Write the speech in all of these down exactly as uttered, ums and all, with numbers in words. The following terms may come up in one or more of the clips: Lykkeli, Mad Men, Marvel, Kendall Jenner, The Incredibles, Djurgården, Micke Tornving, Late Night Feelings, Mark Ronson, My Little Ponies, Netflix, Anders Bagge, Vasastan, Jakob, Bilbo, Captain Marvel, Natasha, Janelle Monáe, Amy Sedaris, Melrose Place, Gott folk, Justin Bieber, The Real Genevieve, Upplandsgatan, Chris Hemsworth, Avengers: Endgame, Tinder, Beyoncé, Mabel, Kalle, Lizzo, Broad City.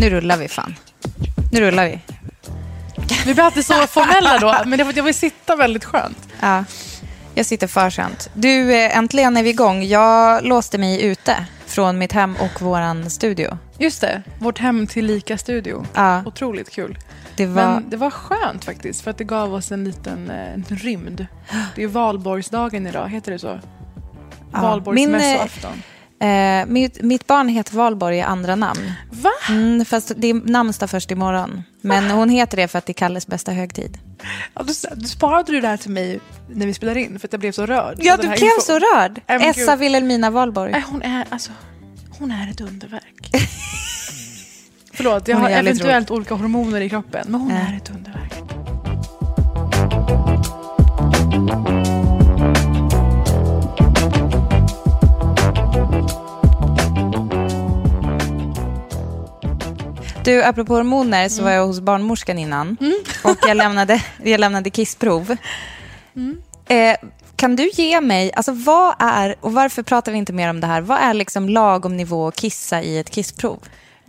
Nu rullar vi fan. Nu rullar vi. Vi blir alltid så formella då. Men det var, jag vill sitta väldigt skönt. Ja, jag sitter för skönt. Du, äntligen är vi igång. Jag låste mig ute från mitt hem och våran studio. Just det, vårt hem till lika studio. Ja. Otroligt kul. Det var... Men det var skönt faktiskt, för att det gav oss en liten eh, rymd. Det är Valborgsdagen idag, heter det så? Ja. Valborgsmässoafton. Eh, mitt, mitt barn heter Valborg i andra namn. Va? Mm, fast det är namnsdag först imorgon. Men Va? hon heter det för att det är Kalles bästa högtid. Ja, du, du sparade du det här till mig när vi spelade in, för att jag blev så rörd. Ja, du blev info. så rörd. Äh, Elsa Wilhelmina Valborg. Äh, hon, är, alltså, hon är ett underverk. Förlåt, jag har eventuellt olika hormoner i kroppen. Men hon äh. är ett underverk. Du, apropå hormoner, så var jag hos barnmorskan innan. Mm. Och jag lämnade, jag lämnade kissprov. Mm. Eh, kan du ge mig, alltså vad är, och varför pratar vi inte mer om det här? Vad är liksom lagom nivå att kissa i ett kissprov?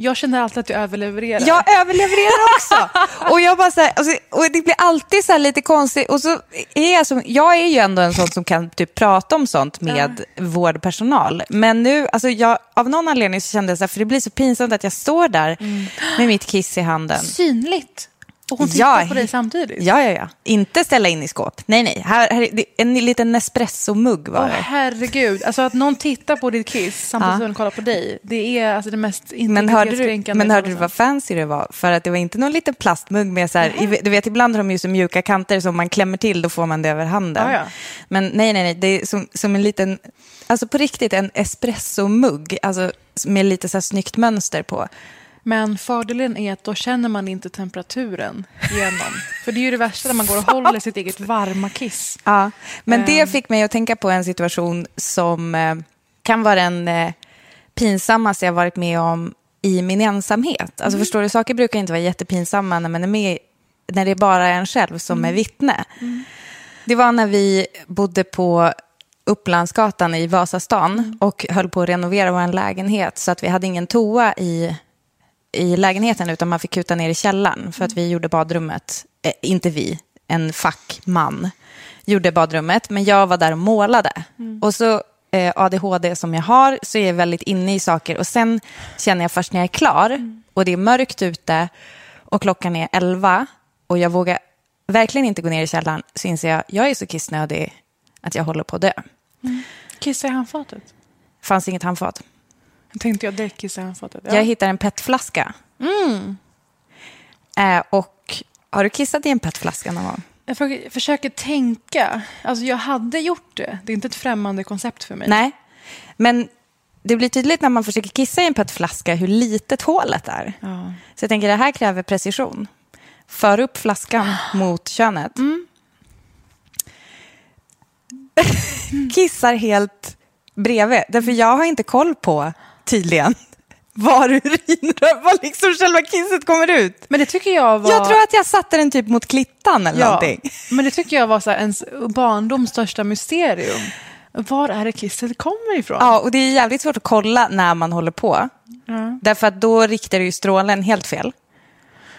Jag känner alltid att jag överlevererar. Jag överlevererar också. Och jag bara så här, och, så, och det blir alltid så här lite konstigt. Och så är jag som, jag är ju ändå en sån som kan typ prata om sånt med ja. vårdpersonal. Men nu, alltså jag, av någon anledning så kände jag så här, för det blir så pinsamt att jag står där mm. med mitt kiss i handen. Synligt. Och hon tittar ja, på dig samtidigt. Ja, ja, ja. Inte ställa in i skåp. Nej, nej. Här, här, en liten Nespresso-mugg var det. Åh, herregud. Alltså att någon tittar på ditt kiss samtidigt som ja. kollar på dig. Det är alltså det mest integritetskränkande. Men hörde du vad fancy det var? För att det var inte någon liten plastmugg med så här... Mm. I, du vet, ibland har de ju så mjuka kanter som man klämmer till, då får man det över handen. Ah, ja. Men nej, nej, nej. Det är som, som en liten... Alltså på riktigt en espresso-mugg. Alltså med lite så här snyggt mönster på. Men fördelen är att då känner man inte temperaturen igenom. För det är ju det värsta när man går och håller sitt eget varma kiss. Ja, men det fick mig att tänka på en situation som kan vara den pinsammaste jag varit med om i min ensamhet. Alltså mm. förstår du, saker brukar inte vara jättepinsamma när man är med, när det är bara en själv som mm. är vittne. Mm. Det var när vi bodde på Upplandsgatan i Vasastan mm. och höll på att renovera vår lägenhet, så att vi hade ingen toa i... i lägenheten, utan man fick kuta ner i källaren för att vi gjorde badrummet, eh, inte vi, en fackman gjorde badrummet, men jag var där och målade. Mm. Och så eh, A D H D som jag har, så är jag väldigt inne i saker, och sen känner jag först när jag är klar mm. och det är mörkt ute och klockan är elva och jag vågar verkligen inte gå ner i källaren, så inser jag, jag är så kissnödig att jag håller på att dö. Mm. Kissa i handfatet? Fanns inget handfat. Tänkte jag däck i handfatet. Ja. Jag hittar en petflaska. Mm. Eh, och har du kissat i en petflaska någon gång? Jag försöker, försöker tänka. Alltså jag hade gjort det. Det är inte ett främmande koncept för mig. Nej, men det blir tydligt när man försöker kissa i en petflaska hur litet hålet är. Ja. Så jag tänker, det här kräver precision. För upp flaskan mot könet. Mm. Kissar helt bredvid. Därför jag har inte koll på tydligen var urinrör, var liksom själva kisset kommer ut. Men det tycker jag var... Jag tror att jag satte den typ mot klittan eller ja, någonting. Men det tycker jag var så här, ens barndoms största mysterium. Var är det kisset kommer ifrån? Ja, och det är jävligt svårt att kolla när man håller på. Mm. Därför att då riktar ju strålen helt fel.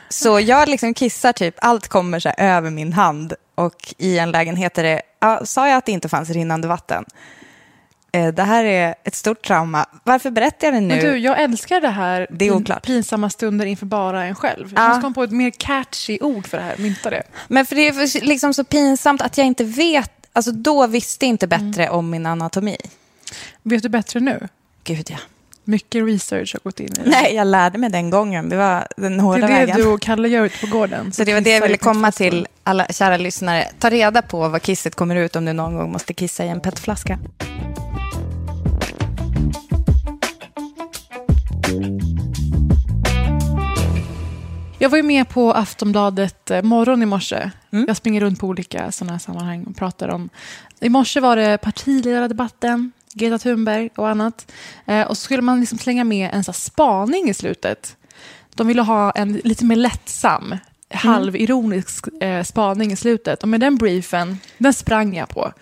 Så jag liksom kissar typ, allt kommer så här över min hand. Och i en lägenhet är det, ja, sa jag att det inte fanns rinnande vatten. Det här är ett stort trauma. Varför berättar jag det nu? Men du, jag älskar det här. Det är oklart. Pinsamma stunder inför bara en själv. Ja. Jag ska komma på ett mer catchy ord för det här. Mynta det. Men för det är liksom så pinsamt att jag inte vet. Alltså då visste jag inte bättre mm. om min anatomi. Vet du bättre nu? Gud ja. Mycket research har gått in i det. Nej, jag lärde mig den gången. Det var den hårda vägen. Det är det vägen. Du och Kalle gör ut på gården. Så, så det var det jag ville komma till, alla kära lyssnare. Ta reda på vad kisset kommer ut om du någon gång måste kissa i en petflaska. Jag var ju med på Aftonbladet morgon i morse. Mm. Jag springer runt på olika sådana här sammanhang och pratar om... I morse var det partiledardebatten, Greta Thunberg och annat. Eh, och så skulle man liksom slänga med en sån spaning i slutet. De ville ha en lite mer lättsam, mm. halvironisk eh, spaning i slutet. Och med den briefen, den sprang jag på.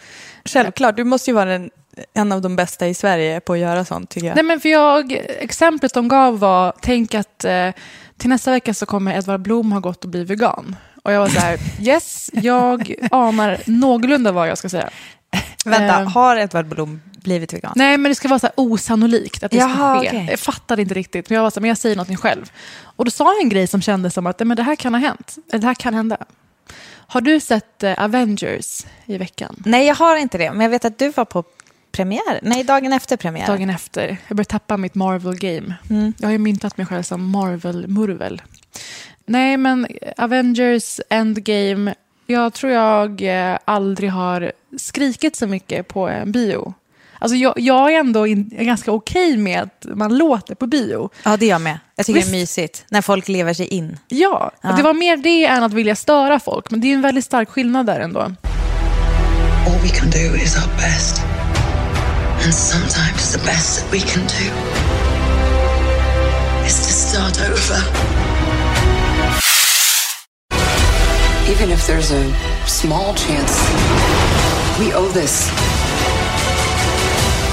Självklart, du måste ju vara den en av de bästa i Sverige på att göra sånt, tycker jag. Nej, men för jag, exemplet de gav var, tänk att eh, till nästa vecka så kommer Edvard Blom ha gått och bli vegan. Och jag var så här, yes, jag anar någorlunda vad jag ska säga. Vänta, eh, har Edvard Blom blivit vegan? Nej, men det ska vara så här osannolikt att det Jaha, ska ske. Okay. Jag fattade inte riktigt, men jag var så här, men jag säger någonting själv. Och då sa jag en grej som kändes som att men det här kan ha hänt, det här kan hända. Har du sett Avengers i veckan? Nej, jag har inte det. Men jag vet att du var på premiär. Nej, dagen efter premiär. Dagen efter. Jag började tappa mitt Marvel-game. Mm. Jag har ju myntat mig själv som Marvel-murvel. Nej, men Avengers Endgame. Jag tror jag aldrig har skrikit så mycket på en bio. Alltså jag, jag är ändå in, är ganska okej med att man låter på bio. Ja, det är jag med. Jag tycker Visst. Det är mysigt när folk lever sig in. Ja, ja. Och det var mer det än att vilja störa folk. Men det är en väldigt stark skillnad där ändå. All we can do is our best. And sometimes the best that we can do is to start over. Even if there's a small chance, we owe this.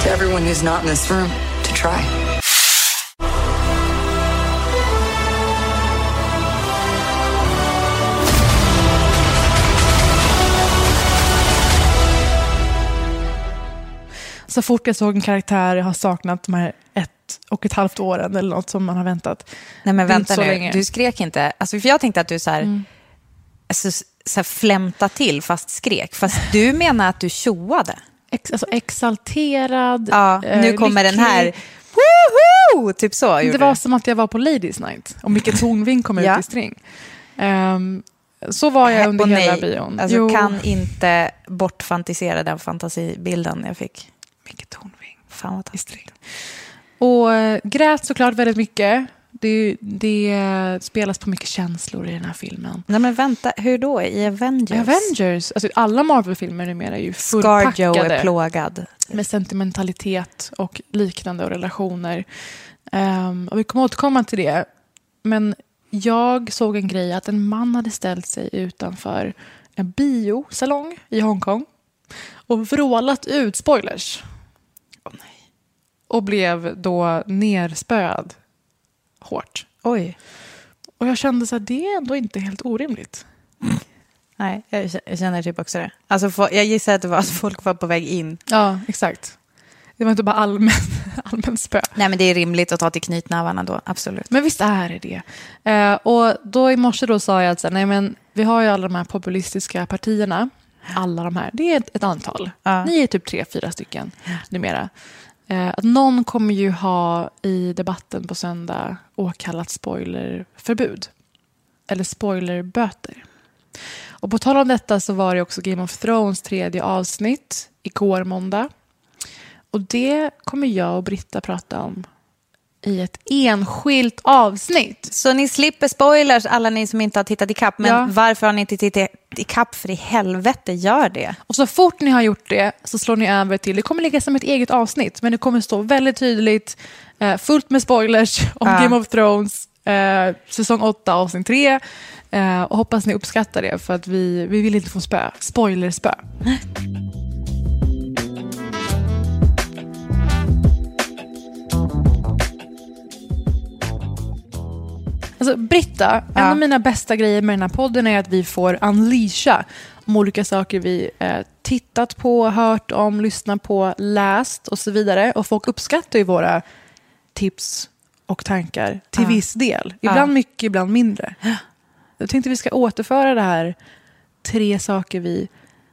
Everyone who's not in this room to try. Så fort jag såg en karaktär jag har saknat de här ett och ett halvt åren eller något som man har väntat. Nej, men vänta nu, länge. Du skrek inte. Alltså, för jag tänkte att du så här... Mm. Alltså, så här flämta till fast skrek. Fast du menar att du tjoade. Ex, alltså exalterad. Ja, nu eh, kommer lycklig. Den här woohoo! Typ så. Det var som att jag var på Ladies Night. Och Micke Tornving kom ut ja. I string. Um, så var jag under hela nej. Bion. Alltså, jag kan inte bortfantisera den fantasibilden jag fick. Micke Tornving. Fan vad i string. Och äh, grät såklart väldigt mycket. Det, det spelas på mycket känslor i den här filmen. Nej, men vänta, hur då? I Avengers? Avengers, alltså alla Marvel-filmer numera är ju fullpackade. ScarJo är plågad. Med sentimentalitet och liknande och relationer. Um, och vi kommer återkomma till det. Men jag såg en grej att en man hade ställt sig utanför en biosalong i Hongkong. Och vrålat ut spoilers. Oh, nej. Och blev då nerspöad. Hårt. Oj. Och jag kände så här, det är ändå inte helt orimligt. Mm. Nej, jag känner typ också det. Alltså, jag gissar att det var att folk var på väg in. Ja, exakt. Det var inte bara allmän, allmän spö. Nej, men det är rimligt att ta till knytnävarna då, absolut. Men visst är det det. Eh, och då i morse då sa jag att så här, nej, men vi har ju alla de här populistiska partierna. Alla de här, det är ett, ett antal. Ja. Ni är typ tre, fyra stycken ja. Numera. Att någon kommer ju ha i debatten på söndag åkallat spoilerförbud. Eller spoilerböter. Och på tal om detta så var det också Game of Thrones tredje avsnitt igår måndag. Och det kommer jag och Britta prata om i ett enskilt avsnitt. Så ni slipper spoilers, alla ni som inte har tittat i kapp. Men ja. Varför har ni inte tittat i kapp? För i helvete, gör det. Och så fort ni har gjort det så slår ni över till. Det kommer ligga som ett eget avsnitt. Men det kommer stå väldigt tydligt. Fullt med spoilers om ja. Game of Thrones. Säsong åtta, avsnitt tre. Och hoppas ni uppskattar det. För att vi, vi vill inte få spö. Spoilerspö. Alltså, Britta, ja. En av mina bästa grejer med den här podden är att vi får unleasha om olika saker vi eh, tittat på, hört om, lyssnat på, läst och så vidare. Och folk uppskattar ju våra tips och tankar till ja. Viss del. Ibland ja. Mycket, ibland mindre. Jag tänkte vi ska återföra det här tre saker vi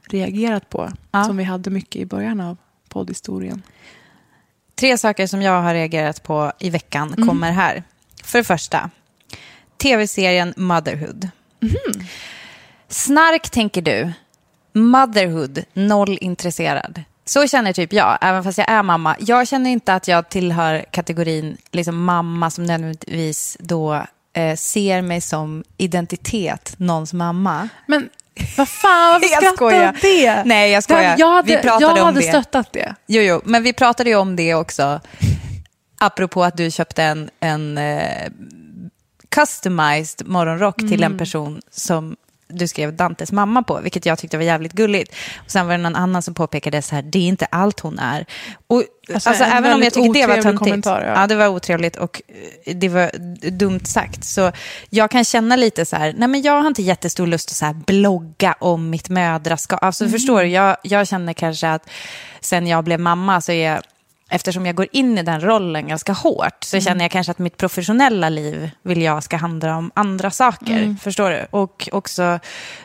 reagerat på ja. Som vi hade mycket i början av poddhistorien. Tre saker som jag har reagerat på i veckan mm. kommer här. För det första... T V-serien Motherhood. Mm. Snark, tänker du. Motherhood, noll intresserad. Så känner typ jag, även fast jag är mamma. Jag känner inte att jag tillhör kategorin liksom mamma som nödvändigtvis då eh, ser mig som identitet, någons mamma. Men vad fan, varför skrattar det? Nej, jag skojar. Jag hade, vi pratade jag om hade det. Stöttat det. Jo, jo, men vi pratade ju om det också. Apropå att du köpte en... en eh, customized morgonrock mm. till en person som du skrev Dantes mamma på, vilket jag tyckte var jävligt gulligt. Och sen var det någon annan som påpekade så här, det är inte allt hon är. Och alltså, alltså, även om jag tycker det var töntigt. Ja. ja, det var otrevligt och det var dumt sagt. Så jag kan känna lite så här, nej men jag har inte jättestor lust att så här blogga om mitt mödraskap. Alltså mm. förstår du, jag, jag känner kanske att sen jag blev mamma så är jag, eftersom jag går in i den rollen ganska hårt, så mm. känner jag kanske att mitt professionella liv vill jag ska handla om andra saker. Mm. Förstår du? Och också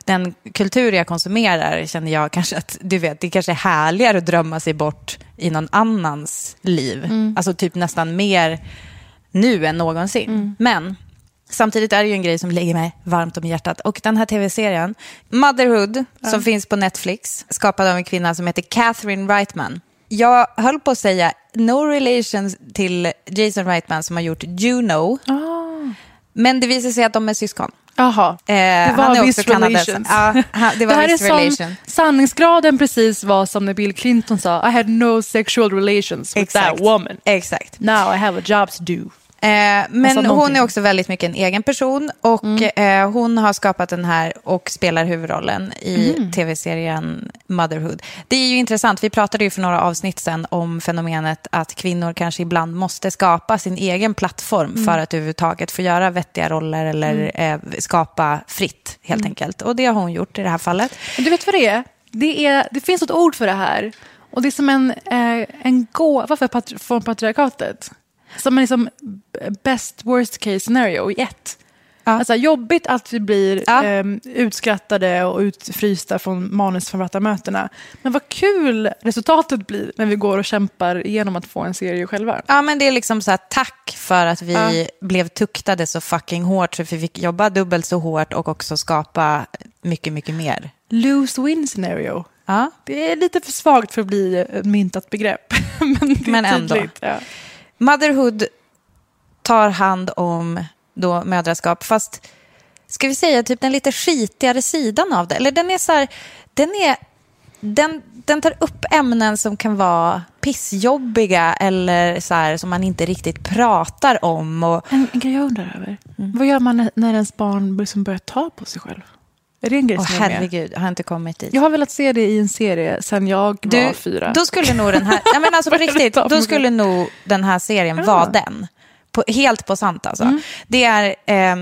den kultur jag konsumerar känner jag kanske att, du vet, det kanske är härligare att drömma sig bort i någon annans liv. Mm. Alltså typ nästan mer nu än någonsin. Mm. Men samtidigt är det ju en grej som ligger mig varmt om hjärtat. Och den här tv-serien, Motherhood, ja. Som finns på Netflix, skapad av en kvinna som heter Catherine Reitman. Jag höll på att säga no relation till Jason Reitman som har gjort Juno. Oh. Men det visar sig att de är syskon. Jaha, det var eh, viss relations. Ja, han, det, var det här är som relation. Sanningsgraden precis var som när Bill Clinton sa I had no sexual relations with Exakt. That woman. Exakt. Now I have a job to do. Eh, men hon är också väldigt mycket en egen person och mm. eh, hon har skapat den här och spelar huvudrollen i mm. tv-serien Motherhood. Det är ju intressant, vi pratade ju för några avsnitt sen om fenomenet att kvinnor kanske ibland måste skapa sin egen plattform mm. för att överhuvudtaget få göra vettiga roller eller mm. eh, skapa fritt helt mm. enkelt. Och det har hon gjort i det här fallet. Men du vet vad det är? Det, är, det finns ett ord för det här och det är som en, eh, en gåva för patri- från patriarkatet. Som är liksom best worst case scenario i ett. Ja. Alltså jobbigt att vi blir ja. eh, utskrattade och utfrysta från manusförfattarmötena. Men vad kul resultatet blir när vi går och kämpar igenom att få en serie själva. Ja, men det är liksom så här, tack för att vi ja. Blev tuktade så fucking hårt så vi fick jobba dubbelt så hårt och också skapa mycket, mycket mer. Lose win scenario. Ja. Det är lite för svagt för att bli ett myntat begrepp. men det är men ändå. Tydligt, ja. Motherhood tar hand om då mödraskap, fast ska vi säga typ den lite skitigare sidan av det, eller den är så här, den är den den tar upp ämnen som kan vara pissjobbiga eller så här, som man inte riktigt pratar om och en, en grej jag undrar över. Mm. Vad gör man när ens barn som börjar ta på sig själv? Är det en grej som oh, herregud, jag har inte kommit dit. Jag har velat se det i en serie sen jag du, var fyra. Då skulle nog den här, nej men alltså på riktigt, då skulle nog den här serien vara den. På, helt på sant alltså. Mm. Det är eh,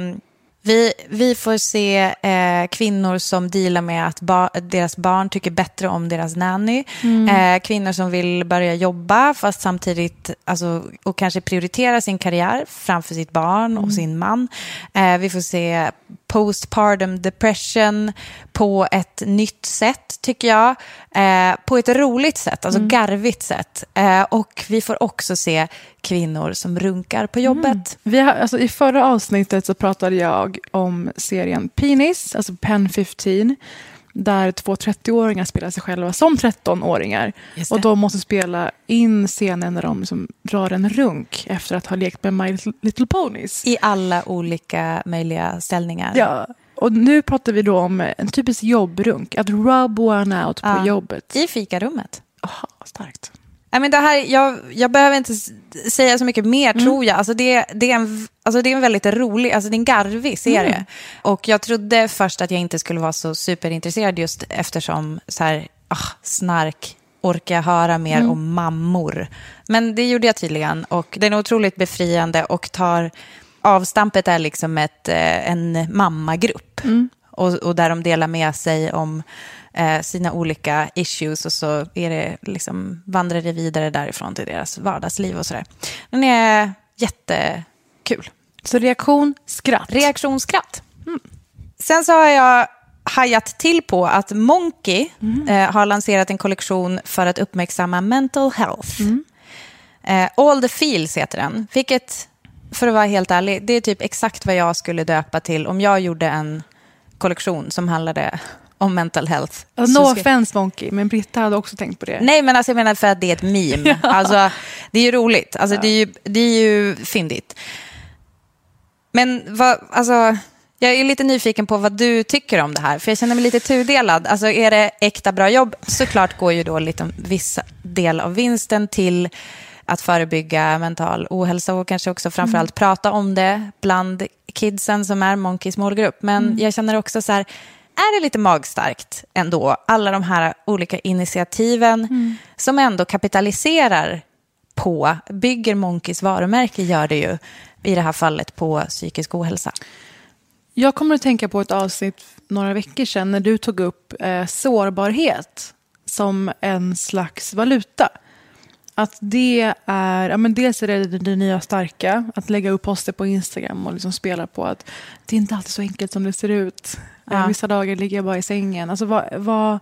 vi vi får se eh, kvinnor som dealar med att ba, deras barn tycker bättre om deras nanny, mm. eh, kvinnor som vill börja jobba fast samtidigt alltså, och kanske prioritera sin karriär framför sitt barn mm. och sin man. Eh, vi får se postpartum depression på ett nytt sätt tycker jag, eh, på ett roligt sätt, alltså mm. garvigt sätt, eh, och vi får också se kvinnor som runkar på jobbet. Mm. Vi har, alltså, i förra avsnittet så pratade jag om serien Penis, alltså Pen femton, där två trettio-åringar spelar sig själva som tretton-åringar och de måste spela in scenen när de liksom drar en runk efter att ha lekt med My Little Ponies. I alla olika möjliga ställningar. Ja, och nu pratar vi då om en typisk jobbrunk, att rub one out på ja. Jobbet. I fikarummet. Aha, starkt. I mean, det här, jag, jag behöver inte säga så mycket mer mm. tror jag. Alltså det, det, är en, alltså det är en väldigt rolig, alltså det är en garvig serie. Mm. Och jag trodde först att jag inte skulle vara så superintresserad just eftersom så här, ah, snark, orkar höra mer mm. om mammor. Men det gjorde jag tydligen och det är otroligt befriande och tar avstampet är liksom ett, en mammagrupp. Mm. Och, och där de delar med sig om sina olika issues och så är det liksom, vandrar det vidare därifrån till deras vardagsliv och sådär. Den är jättekul. Så reaktion, skratt. Reaktion, skratt. Mm. Sen så har jag hajat till på att Monki mm. eh, har lanserat en kollektion för att uppmärksamma mental health. Mm. Eh, All the feels heter den. Vilket, för att vara helt ärlig, det är typ exakt vad jag skulle döpa till om jag gjorde en kollektion som handlade om mental health. Alltså, no offense Monki, men Britta hade också tänkt på det. Nej, men alltså jag menar för att det är ett meme. Ja. Alltså, det är ju roligt. Alltså, ja. det, är ju, det är ju fyndigt. Men vad, alltså, jag är lite nyfiken på vad du tycker om det här. För jag känner mig lite tudelad. Alltså, är det äkta bra jobb? Såklart går ju då lite viss del av vinsten till att förebygga mental ohälsa och kanske också framförallt mm. prata om det bland kidsen som är Monkis målgrupp. Men mm. jag känner också så här, är det lite magstarkt ändå, alla de här olika initiativen mm. som ändå kapitaliserar på, bygger Monkis varumärke, gör det ju i det här fallet på psykisk ohälsa. Jag kommer att tänka på ett avsnitt några veckor sedan när du tog upp eh, sårbarhet som en slags valuta. Att det är, ja men dels är det det nya starka, att lägga upp poster på Instagram och liksom spela på att det är inte alltid så enkelt som det ser ut. Ja. Vissa dagar ligger jag bara i sängen. Alltså var, var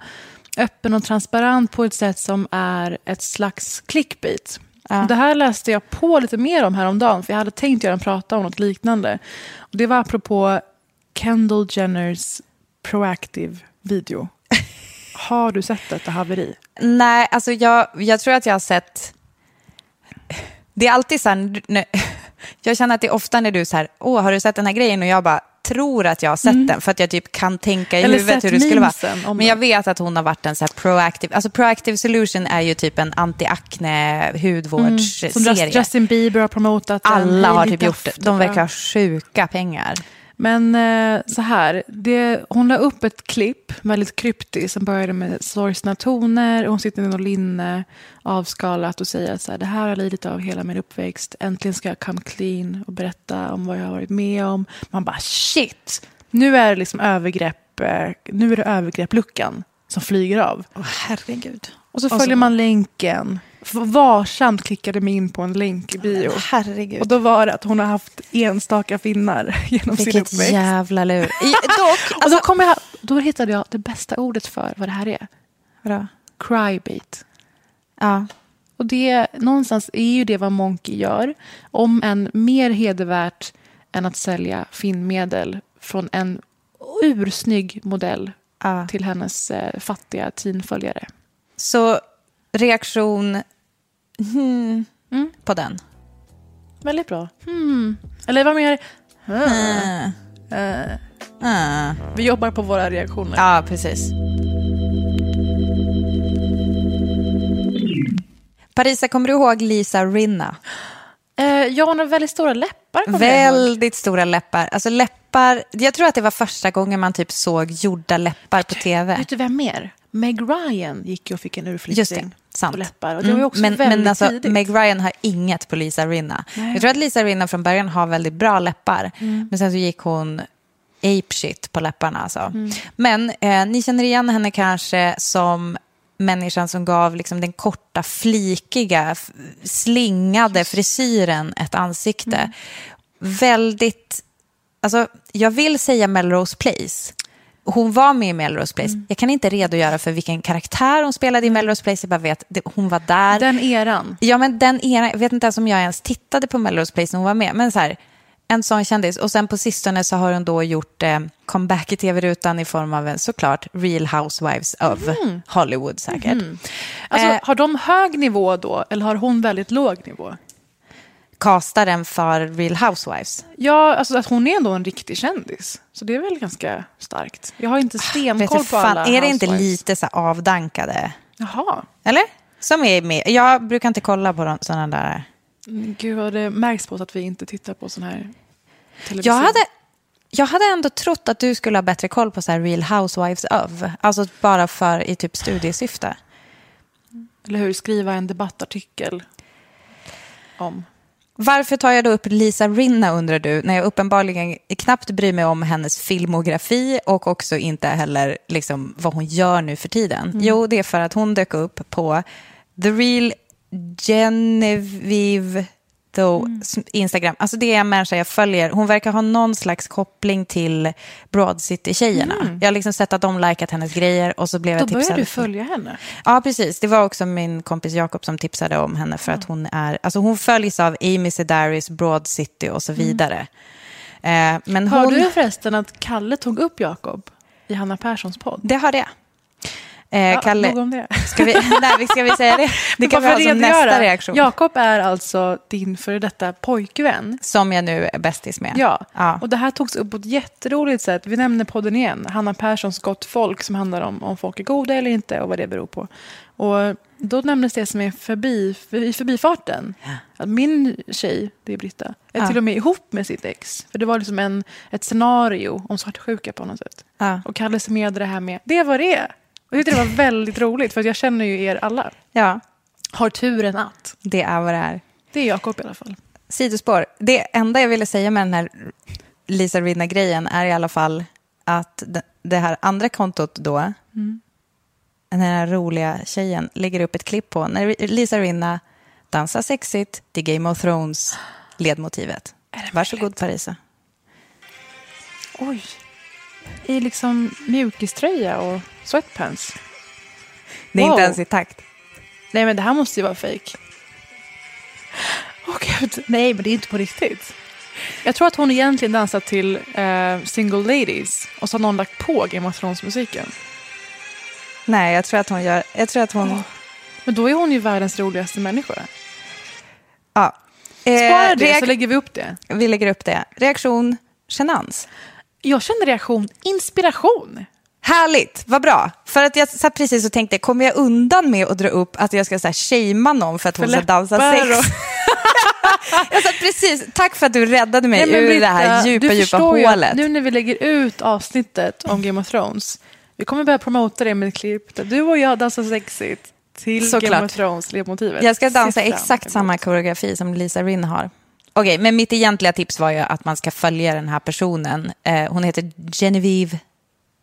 öppen och transparent på ett sätt som är ett slags clickbait. Ja. Det här läste jag på lite mer om häromdagen, för jag hade tänkt göra en prata om något liknande. Och det var apropå Kendall Jenners Proactive video. Har du sett detta haveri? Nej, alltså jag, jag tror att jag har sett... Det är alltid så här... Nu, jag känner att det är ofta när du så här... Åh, har du sett den här grejen? Och jag bara tror att jag har sett mm. den. För att jag typ kan tänka i eller huvudet hur det skulle vara. Men jag vet att hon har varit en så här proactive... Alltså Proactive Solution är ju typ en anti-acne hudvårdsserie. Mm. Som Justin Bieber har promotat. Alla har typ gjort det. De verkar ha sjuka pengar. Men eh, så här, det, hon la upp ett klipp väldigt kryptiskt som började med sorgsna toner och hon sitter i någon linne avskalat och säger så här: det här har jag lidit av hela min uppväxt, äntligen ska jag come clean och berätta om vad jag har varit med om. Man bara shit, nu är det liksom övergrepp, nu är det övergreppluckan som flyger av. Åh, herregud. Och så följer och så... man länken. Varsamt klickade mig in på en länk i bio. Herregud. Och då var det att hon har haft enstaka finnar genom vilket sin uppväxt. Vilket jävla lur. I, dock, alltså, och då, kom jag, då hittade jag det bästa ordet för vad det här är. Vadå? Crybait. Ja. Och det någonstans är ju det vad Monki gör. Om en mer hedervärt än att sälja finmedel från en ursnygg modell ja. Till hennes eh, fattiga teenföljare. Så reaktion hmm. mm. på den. Väldigt bra. Hmm. Eller vad menar du? Mm. Mm. Mm. Vi jobbar på våra reaktioner. Ja, precis. Parisa, kommer du ihåg Lisa Rinna? Eh, ja, hon har väldigt stora läppar. Väldigt stora läppar. Alltså läppar. Jag tror att det var första gången man typ såg gjorda läppar på tv. Vet du vem mer? Meg Ryan gick och fick en urflyttning på läppar. Och det mm. var också men men alltså, Meg Ryan har inget på Lisa Rinna. Nej. Jag tror att Lisa Rinna från början har väldigt bra läppar. Mm. Men sen så gick hon apeshit på läpparna. Alltså. Mm. Men eh, ni känner igen henne kanske som människan som gav liksom den korta, flikiga, slingade just. Frisyren ett ansikte. Mm. Väldigt... Alltså, jag vill säga Melrose Place. Hon var med i Melrose Place. Mm. Jag kan inte redogöra för vilken karaktär hon spelade i Melrose Place. Jag bara vet, det, hon var där. Den eran. Ja, men den eran. Jag vet inte ens om jag ens tittade på Melrose Place när hon var med. Men så här, en sån kändis. Och sen på sistone så har hon då gjort eh, comeback i tv-rutan i form av en såklart Real Housewives of mm. Hollywood säkert. Mm. Alltså, eh, har de hög nivå då? Eller har hon väldigt låg nivå? Kastaren för Real Housewives. Ja, alltså att hon är ändå en riktig kändis. Så det är väl ganska starkt. Jag har inte stenkoll ah, på alla Housewives. Är det inte lite så avdankade? Jaha. Eller? Som är med. Jag brukar inte kolla på sådana där. Gud, vad det märks på att vi inte tittar på sån här television. Jag hade, jag hade ändå trott att du skulle ha bättre koll på så här Real Housewives of. Alltså bara för i typ studiesyfte. Eller hur? Skriva en debattartikel om... Varför tar jag då upp Lisa Rinna undrar du när jag uppenbarligen knappt bryr mig om hennes filmografi och också inte heller liksom vad hon gör nu för tiden. Mm. Jo, det är för att hon dök upp på The Real Genevieve då, mm. Instagram. Alltså det är en människa jag följer. Hon verkar ha någon slags koppling till Broad City-tjejerna. Mm. Jag har liksom sett att de likat hennes grejer och så blev då jag tipsad. Då började du följa henne? Ja, precis. Det var också min kompis Jakob som tipsade om henne för mm. att hon är... Alltså hon följs av Amy Sedaris, Broad City och så vidare. Mm. Eh, men hör hon... du förresten att Kalle tog upp Jakob i Hanna Perssons podd? Det hörde jag. Eh, Kalle, ja, det. Ska, vi, nej, ska vi säga det? Det kan vara som nästa reaktion. Jakob är alltså din före detta pojkvän. Som jag nu är bästis med. Ja, ja. Och det här togs upp på ett jätteroligt sätt. Vi nämner podden igen. Hanna Perssons gott folk som handlar om om folk är goda eller inte och vad det beror på. Och då nämndes det som är förbi, i förbifarten. Ja. Att min tjej, det är Britta, är ja. till och med ihop med sitt ex. För det var liksom en, ett scenario om svartsjuka på något sätt. Ja. Och Kalle summerade det här med, det var det. Och jag tyckte det var väldigt roligt, för jag känner ju er alla. Ja. Har turen att. Det är vad det är. Det är Jakob i alla fall. Sidospår. Det enda jag ville säga med den här Lisa Rinna-grejen är i alla fall att det här andra kontot då, mm. den här roliga tjejen lägger upp ett klipp på när Lisa Rinna dansar sexigt till Game of Thrones ledmotivet. Varsågod Parisa. Oj. I liksom mjukiströja och sweatpants. Det är wow. inte ens i takt. Nej, men det här måste ju vara fake. Åh, gud. Nej, men det är inte på riktigt. Jag tror att hon egentligen dansar till uh, Single Ladies och så har någon lagt på Game of Thrones-musiken. Nej, jag tror att hon gör... Jag tror att hon... Oh. Men då är hon ju världens roligaste människa. Ja. Eh, Spara det reak- så lägger vi upp det. Vi lägger upp det. Reaktion, genans. Jag känner reaktion, inspiration. Härligt, vad bra. För att jag satt precis och tänkte, kommer jag undan med att dra upp att jag ska så här shama någon för att hon för ska dansa sex? Och... jag satt precis, tack för att du räddade mig. Nej, men ur Britta, det här djupa, djupa hålet. Jag, nu när vi lägger ut avsnittet om Game of Thrones, vi kommer börja promota det med ett klipp där du och jag dansar sexigt till såklart. Game of Thrones ledmotivet. Jag ska dansa Sista. exakt samma koreografi som Lisa Rinna har. Okej, okay, men mitt egentliga tips var ju att man ska följa den här personen. Eh, hon heter Genevieve.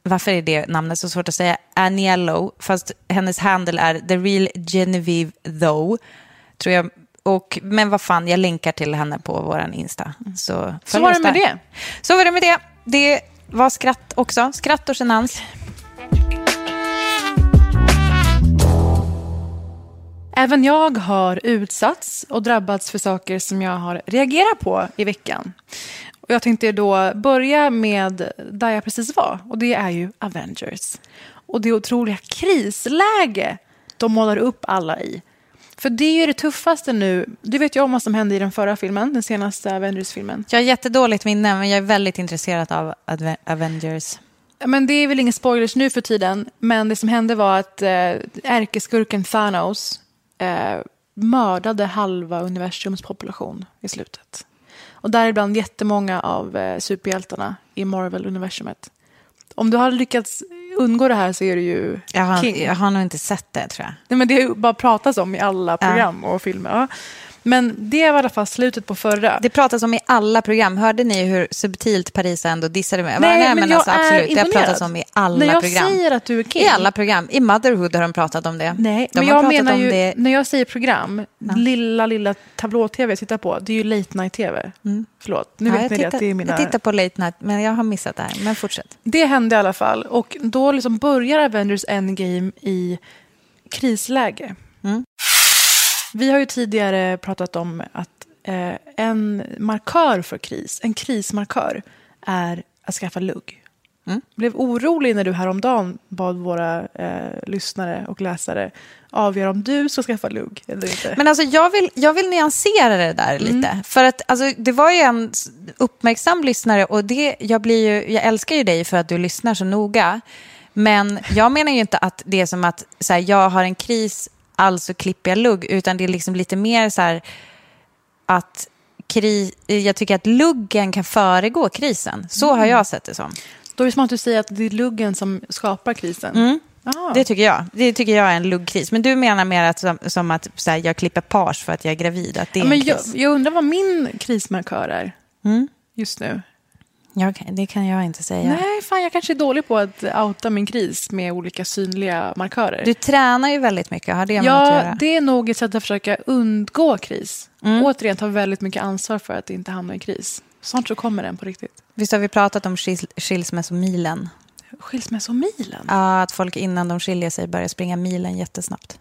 Varför är det namnet så svårt att säga? Aniello, fast hennes handle är The Real Genevieve Though, tror jag. Och, men vad fan, jag länkar till henne på våran Insta. Så, så var det med det. Så var det med det. Det var skratt också. Skratt och genans. Även jag har utsatts och drabbats för saker som jag har reagerat på i veckan. Och jag tänkte då börja med där jag precis var. Och det är ju Avengers. Och det otroliga krisläge de målar upp alla i. För det är ju det tuffaste nu. Du vet ju om vad som hände i den förra filmen, den senaste Avengers-filmen. Jag har jättedåligt minne, men jag är väldigt intresserad av Adve- Avengers. Men det är väl ingen spoilers nu för tiden. Men det som hände var att eh, ärkeskurken Thanos eh, mördade halva universums population i slutet. Och däribland jättemånga av eh, superhjältarna i Marvel-universumet. Om du har lyckats undgå det här så är du ju jag har, king. Jag har nog inte sett det, tror jag. Nej, men det har ju bara pratats om i alla program äh. och filmer. Ja. Men det var i alla fall slutet på förra. Det pratas om i alla program. Hörde ni hur subtilt Parisa ändå dissade mig? Nej, Nej men jag alltså, är absolut. Imponerad. Det har pratats om i alla när jag program. Säger att du är king. I alla program. I Motherhood har de pratat om det. Nej, de men jag menar ju, det. När jag säger program, ja. lilla, lilla tablå-tv jag tittar på, det är ju late night-tv. Mm. Förlåt, nu ja, vet ni tittar, det. Det är mina... Jag tittar på late night, men jag har missat det här. Men fortsätt. Det hände i alla fall. Och då liksom börjar Avengers Endgame i krisläge. Mm. Vi har ju tidigare pratat om att eh, en markör för kris, en krismarkör, är att skaffa lugg. Mm. Blev orolig när du häromdagen bad våra eh, lyssnare och läsare avgöra om du ska skaffa lugg eller inte. Men alltså jag vill, jag vill nyansera det där lite. Mm. För att alltså, det var ju en uppmärksam lyssnare och det, jag, blir ju, jag älskar ju dig för att du lyssnar så noga. Men jag menar ju inte att det är som att så här, jag har en kris alltså klipper jag lugg, utan det är liksom lite mer så här att kri- jag tycker att luggen kan föregå krisen. Så mm. har jag sett det som. Då är det som att du säger att det är luggen som skapar krisen. Mm. Det tycker jag. Det tycker jag är en luggkris. Men du menar mer att, som, som att så här, jag klipper pars för att jag är gravid. Att det är ja, men en kris. Jag, jag undrar vad min krismarkör är mm. just nu. Ja, det kan jag inte säga. Nej, fan, jag kanske är dålig på att outa min kris med olika synliga markörer. Du tränar ju väldigt mycket. Har det ja, något att göra? Det är nog ett sätt att försöka undgå kris. Mm. Återigen ta väldigt mycket ansvar för att inte hamna i kris. Sånt så kommer den på riktigt. Visst har vi pratat om skils- skilsmässomilen? Skilsmässomilen? Ja, att folk innan de skiljer sig börjar springa milen jättesnabbt.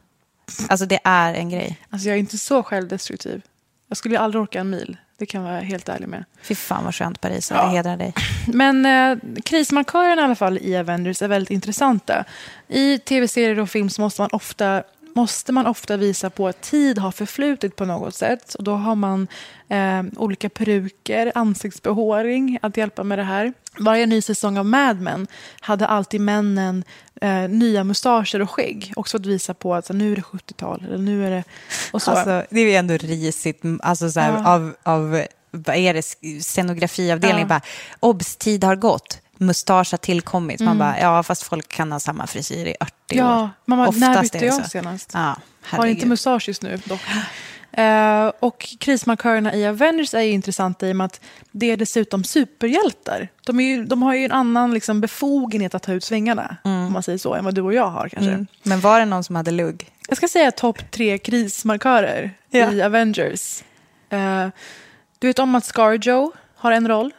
Alltså det är en grej. Alltså jag är inte så självdestruktiv. Jag skulle aldrig orka en mil. Det kan vara helt ärlig med. Fy fan vad skönt Parisa, ja. Det hedrar dig. Men eh, krismarkörerna i alla fall i Avengers är väldigt intressanta. I tv-serier och film så måste man ofta måste man ofta visa på att tid har förflutit på något sätt. Och då har man eh, olika peruker, ansiktsbehåring att hjälpa med det här. Varje ny säsong av Mad Men hade alltid männen eh, nya mustascher och skägg. Också att visa på att så, nu är det sjuttiotal eller nu är det... Och så. Alltså, det är ju ändå risigt alltså, så här, ja. av, av vad är det, scenografiavdelningen. Ja. Bara, obs, tid har gått. Mustasch har tillkommit. Man mm. bara, ja fast folk kan ha samma frisyr i ört i ja, år. Man bara, när bytte jag så. senast? Ja, har inte mustasch just nu dock. Uh, och krismarkörerna i Avengers är ju intressanta i och med att det är dessutom superhjältar. De, är ju, de har ju en annan liksom, befogenhet att ta ut svängarna, mm. om man säger så, än vad du och jag har kanske. Mm. Men var det någon som hade lugg? Jag ska säga topp tre krismarkörer ja. i Avengers. Uh, du vet om att ScarJo har en roll?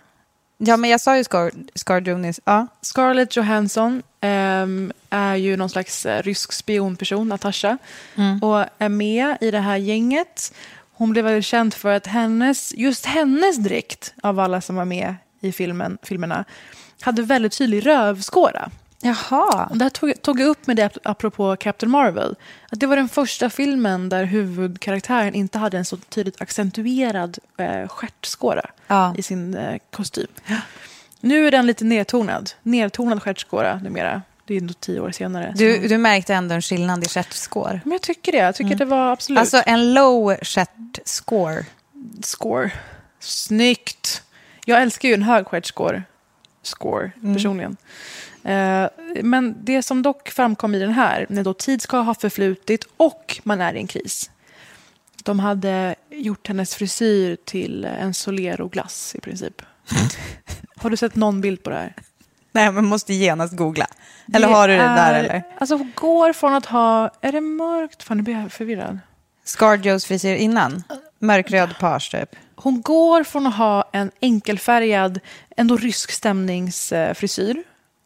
Ja, men jag sa ju Scar, Scar Jonas. Ja. Scarlett Johansson um, är ju någon slags rysk spionperson, Natasha. Mm. Och är med i det här gänget. Hon blev väl känd för att hennes, just hennes dräkt av alla som var med i filmen, filmerna hade väldigt tydlig rövskåra. Jaha. Och där tog, tog jag upp med det apropå Captain Marvel. Att det var den första filmen där huvudkaraktären inte hade en så tydligt accentuerad eh, stjärtskåra ja. i sin eh, kostym. Ja. Nu är den lite nedtonad. Nedtonad stjärtskåra numera. Det är nog tio år senare. Du, du märkte ändå en skillnad i stjärtskår. Men jag tycker det. Jag tycker mm. det var absolut. Alltså en low stjärtskår. Skår. Snyggt. Jag älskar ju en hög stjärtskår. Skår, mm. personligen. Men det som dock framkom i den här, när då tid ska ha förflutit och man är i en kris. De hade gjort hennes frisyr till en Solero-glass i princip. Har du sett någon bild på det här? Nej, men måste genast googla. Eller det har du det är, där eller? Alltså hon går från att ha, är det mörkt? Fan, nu blir jag förvirrad. ScarJos frisyr innan? Mörkröd page typ. Hon går från att ha en enkelfärgad, ändå rysk stämningsfrisyr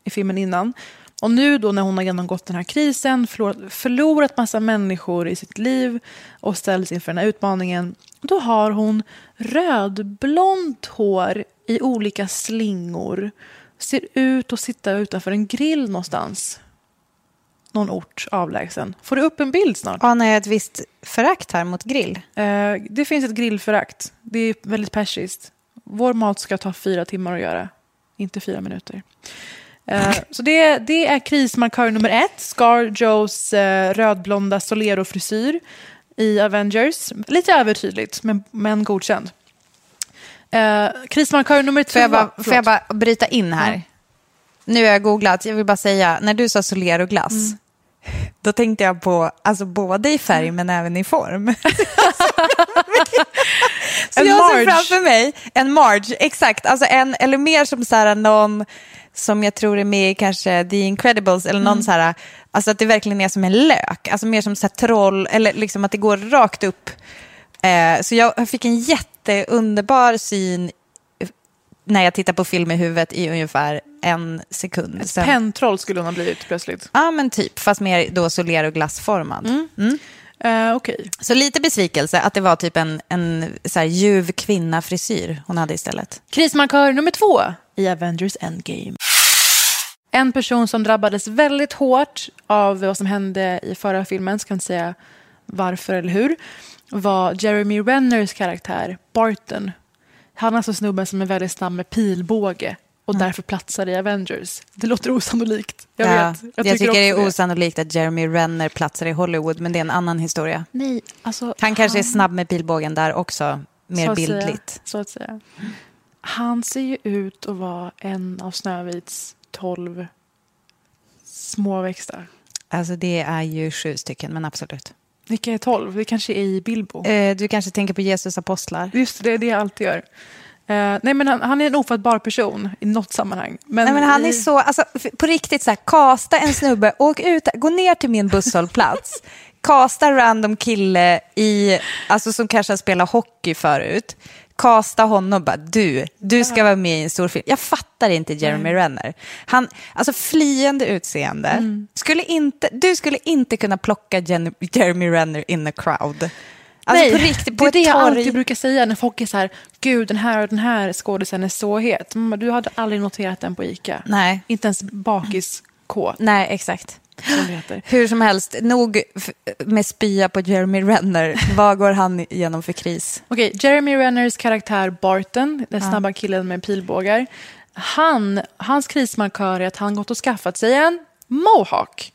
i filmen innan. Och nu då när hon har genomgått den här krisen, förlorat, förlorat massa människor i sitt liv och ställs inför den här utmaningen, då har hon rödblont hår i olika slingor. Ser ut att sitta utanför en grill någonstans. Någon ort avlägsen. Får du upp en bild snart? Ja, nej, ett visst förakt här mot grill. Eh, det finns ett grillförakt. Det är väldigt persiskt. Vår mat ska ta fyra timmar att göra. Inte fyra minuter. Uh, så det, det är krismarkör nummer ett. ScarJos uh, rödblonda Solero-frisyr i Avengers. Lite övertydligt, men, men godkänd. Uh, krismarkör nummer två. Får jag bara, får jag bara bryta in här? Mm. Nu har jag googlat. Jag vill bara säga, när du sa Solero-glass, mm. då tänkte jag på alltså, både i färg mm. men även i form. Så en jag ser framför mig en Marge, exakt. Alltså en, eller mer som så här, någon som jag tror är med i kanske The Incredibles eller någon mm. så här, alltså att det verkligen är som en lök, alltså mer som så här troll eller liksom att det går rakt upp. Eh, så jag fick en jätteunderbar syn när jag tittar på film i huvudet i ungefär en sekund. Ett Sen... pentroll skulle hon ha blivit plötsligt. Ja, ah, men typ, fast mer då solero- och glassformad. Mm. Mm. Uh, okay. Så lite besvikelse att det var typ en, en så här ljuv kvinna frisyr hon hade istället. Krismarkör nummer två i Avengers Endgame. En person som drabbades väldigt hårt av vad som hände i förra filmen, ska inte säga varför eller hur, var Jeremy Renners karaktär Barton. Han är alltså snubben som är väldigt snabb med pilbåge och mm. därför platsar i Avengers. Det låter osannolikt. Jag, ja, vet. jag, jag tycker, tycker det är osannolikt att Jeremy Renner platsar i Hollywood, men det är en annan historia. Nej, alltså, han kanske han... är snabb med pilbågen där också, mer så bildligt. Säga, så att säga. Han ser ju ut att vara en av Snövits tolv småväxter. Alltså det är ju sju stycken, men absolut. Vilka är tolv? Vi kanske är i Bilbo. Eh, du kanske tänker på Jesus apostlar. Just det, det är det jag alltid gör. Eh, nej, men han, han är en ofattbar person i något sammanhang. Men nej, men han är så, alltså, på riktigt så här, kasta en snubbe, åk ut, gå ner till min busshållplats. Kasta random kille i, alltså, som kanske har spelat hockey förut. Kasta honom bara, du, du ska vara med i en stor film. Jag fattar inte Jeremy Renner. Han, alltså flyende utseende. Mm. Skulle inte, du skulle inte kunna plocka Jen, Jeremy Renner in a crowd. Alltså nej, på riktigt, på det är det jag alltid brukar säga när folk är så här, gud, den här och den här skådisen är så het. Du hade aldrig noterat den på Ica. Nej. Inte ens bakis K. Nej, exakt. som det heter. Hur som helst, nog med spya på Jeremy Renner. Vad går han igenom för kris? Okej, okay, Jeremy Renners karaktär Barton, den snabba killen med pilbågar. Han, hans krismarkör är att han gått och skaffat sig en mohawk.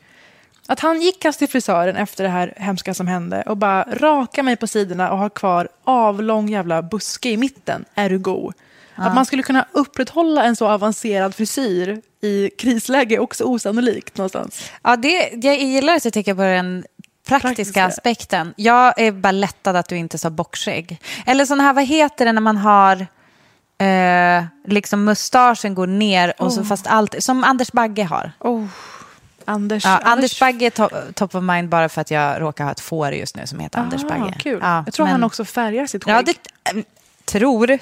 Att han gick kast till frisören efter det här hemska som hände och bara raka mig på sidorna och har kvar avlång jävla buske i mitten. Ergo. Ja. Att man skulle kunna upprätthålla en så avancerad frisyr i krisläge är också osannolikt någonstans. Ja, det, jag gillar att jag tänker på den praktiska, praktiska aspekten. Jag är bara lättad att du inte sa bockskägg. Eller sån här, vad heter det när man har... Eh, liksom mustaschen går ner och oh. så fast allt som Anders Bagge har. Oh. Anders, ja, Anders. Anders Bagge är top, top of mind bara för att jag råkar ha ett får just nu som heter Aha, Anders Bagge. Kul. Ja, jag tror men... han också färgar sitt skägg. Ja, det äh, tror.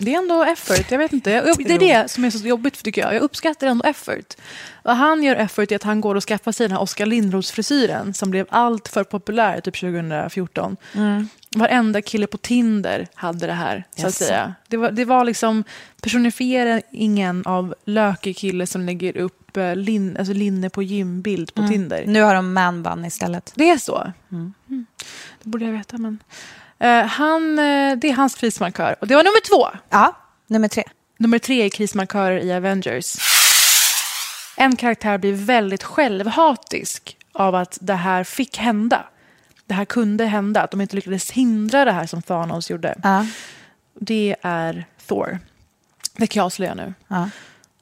Det är ändå effort, jag vet inte. Jag, det är det som är så jobbigt tycker jag. Jag uppskattar ändå effort. Och han gör effort i att han går och skaffar sig den här Oskar Lindros-frisyren som blev allt för populär typ tjugo fjorton. Mm. Varenda kille på Tinder hade det här, yes. så att säga. Det var, det var liksom personifieringen av lökig kille som lägger upp eh, lin, alltså linne på gymbild på mm. Tinder. Nu har de manband istället. Det är så. Mm. Mm. Det borde jag veta, men... Uh, han, uh, det är hans krismarkör. Och det var nummer två. Ja, nummer tre. Nummer tre är krismarkörer i Avengers. En karaktär blir väldigt självhatisk av att det här fick hända. Det här kunde hända. Att de inte lyckades hindra det här som Thanos gjorde. Ja. Det är Thor. Det kan jag avslöja nu. Ja.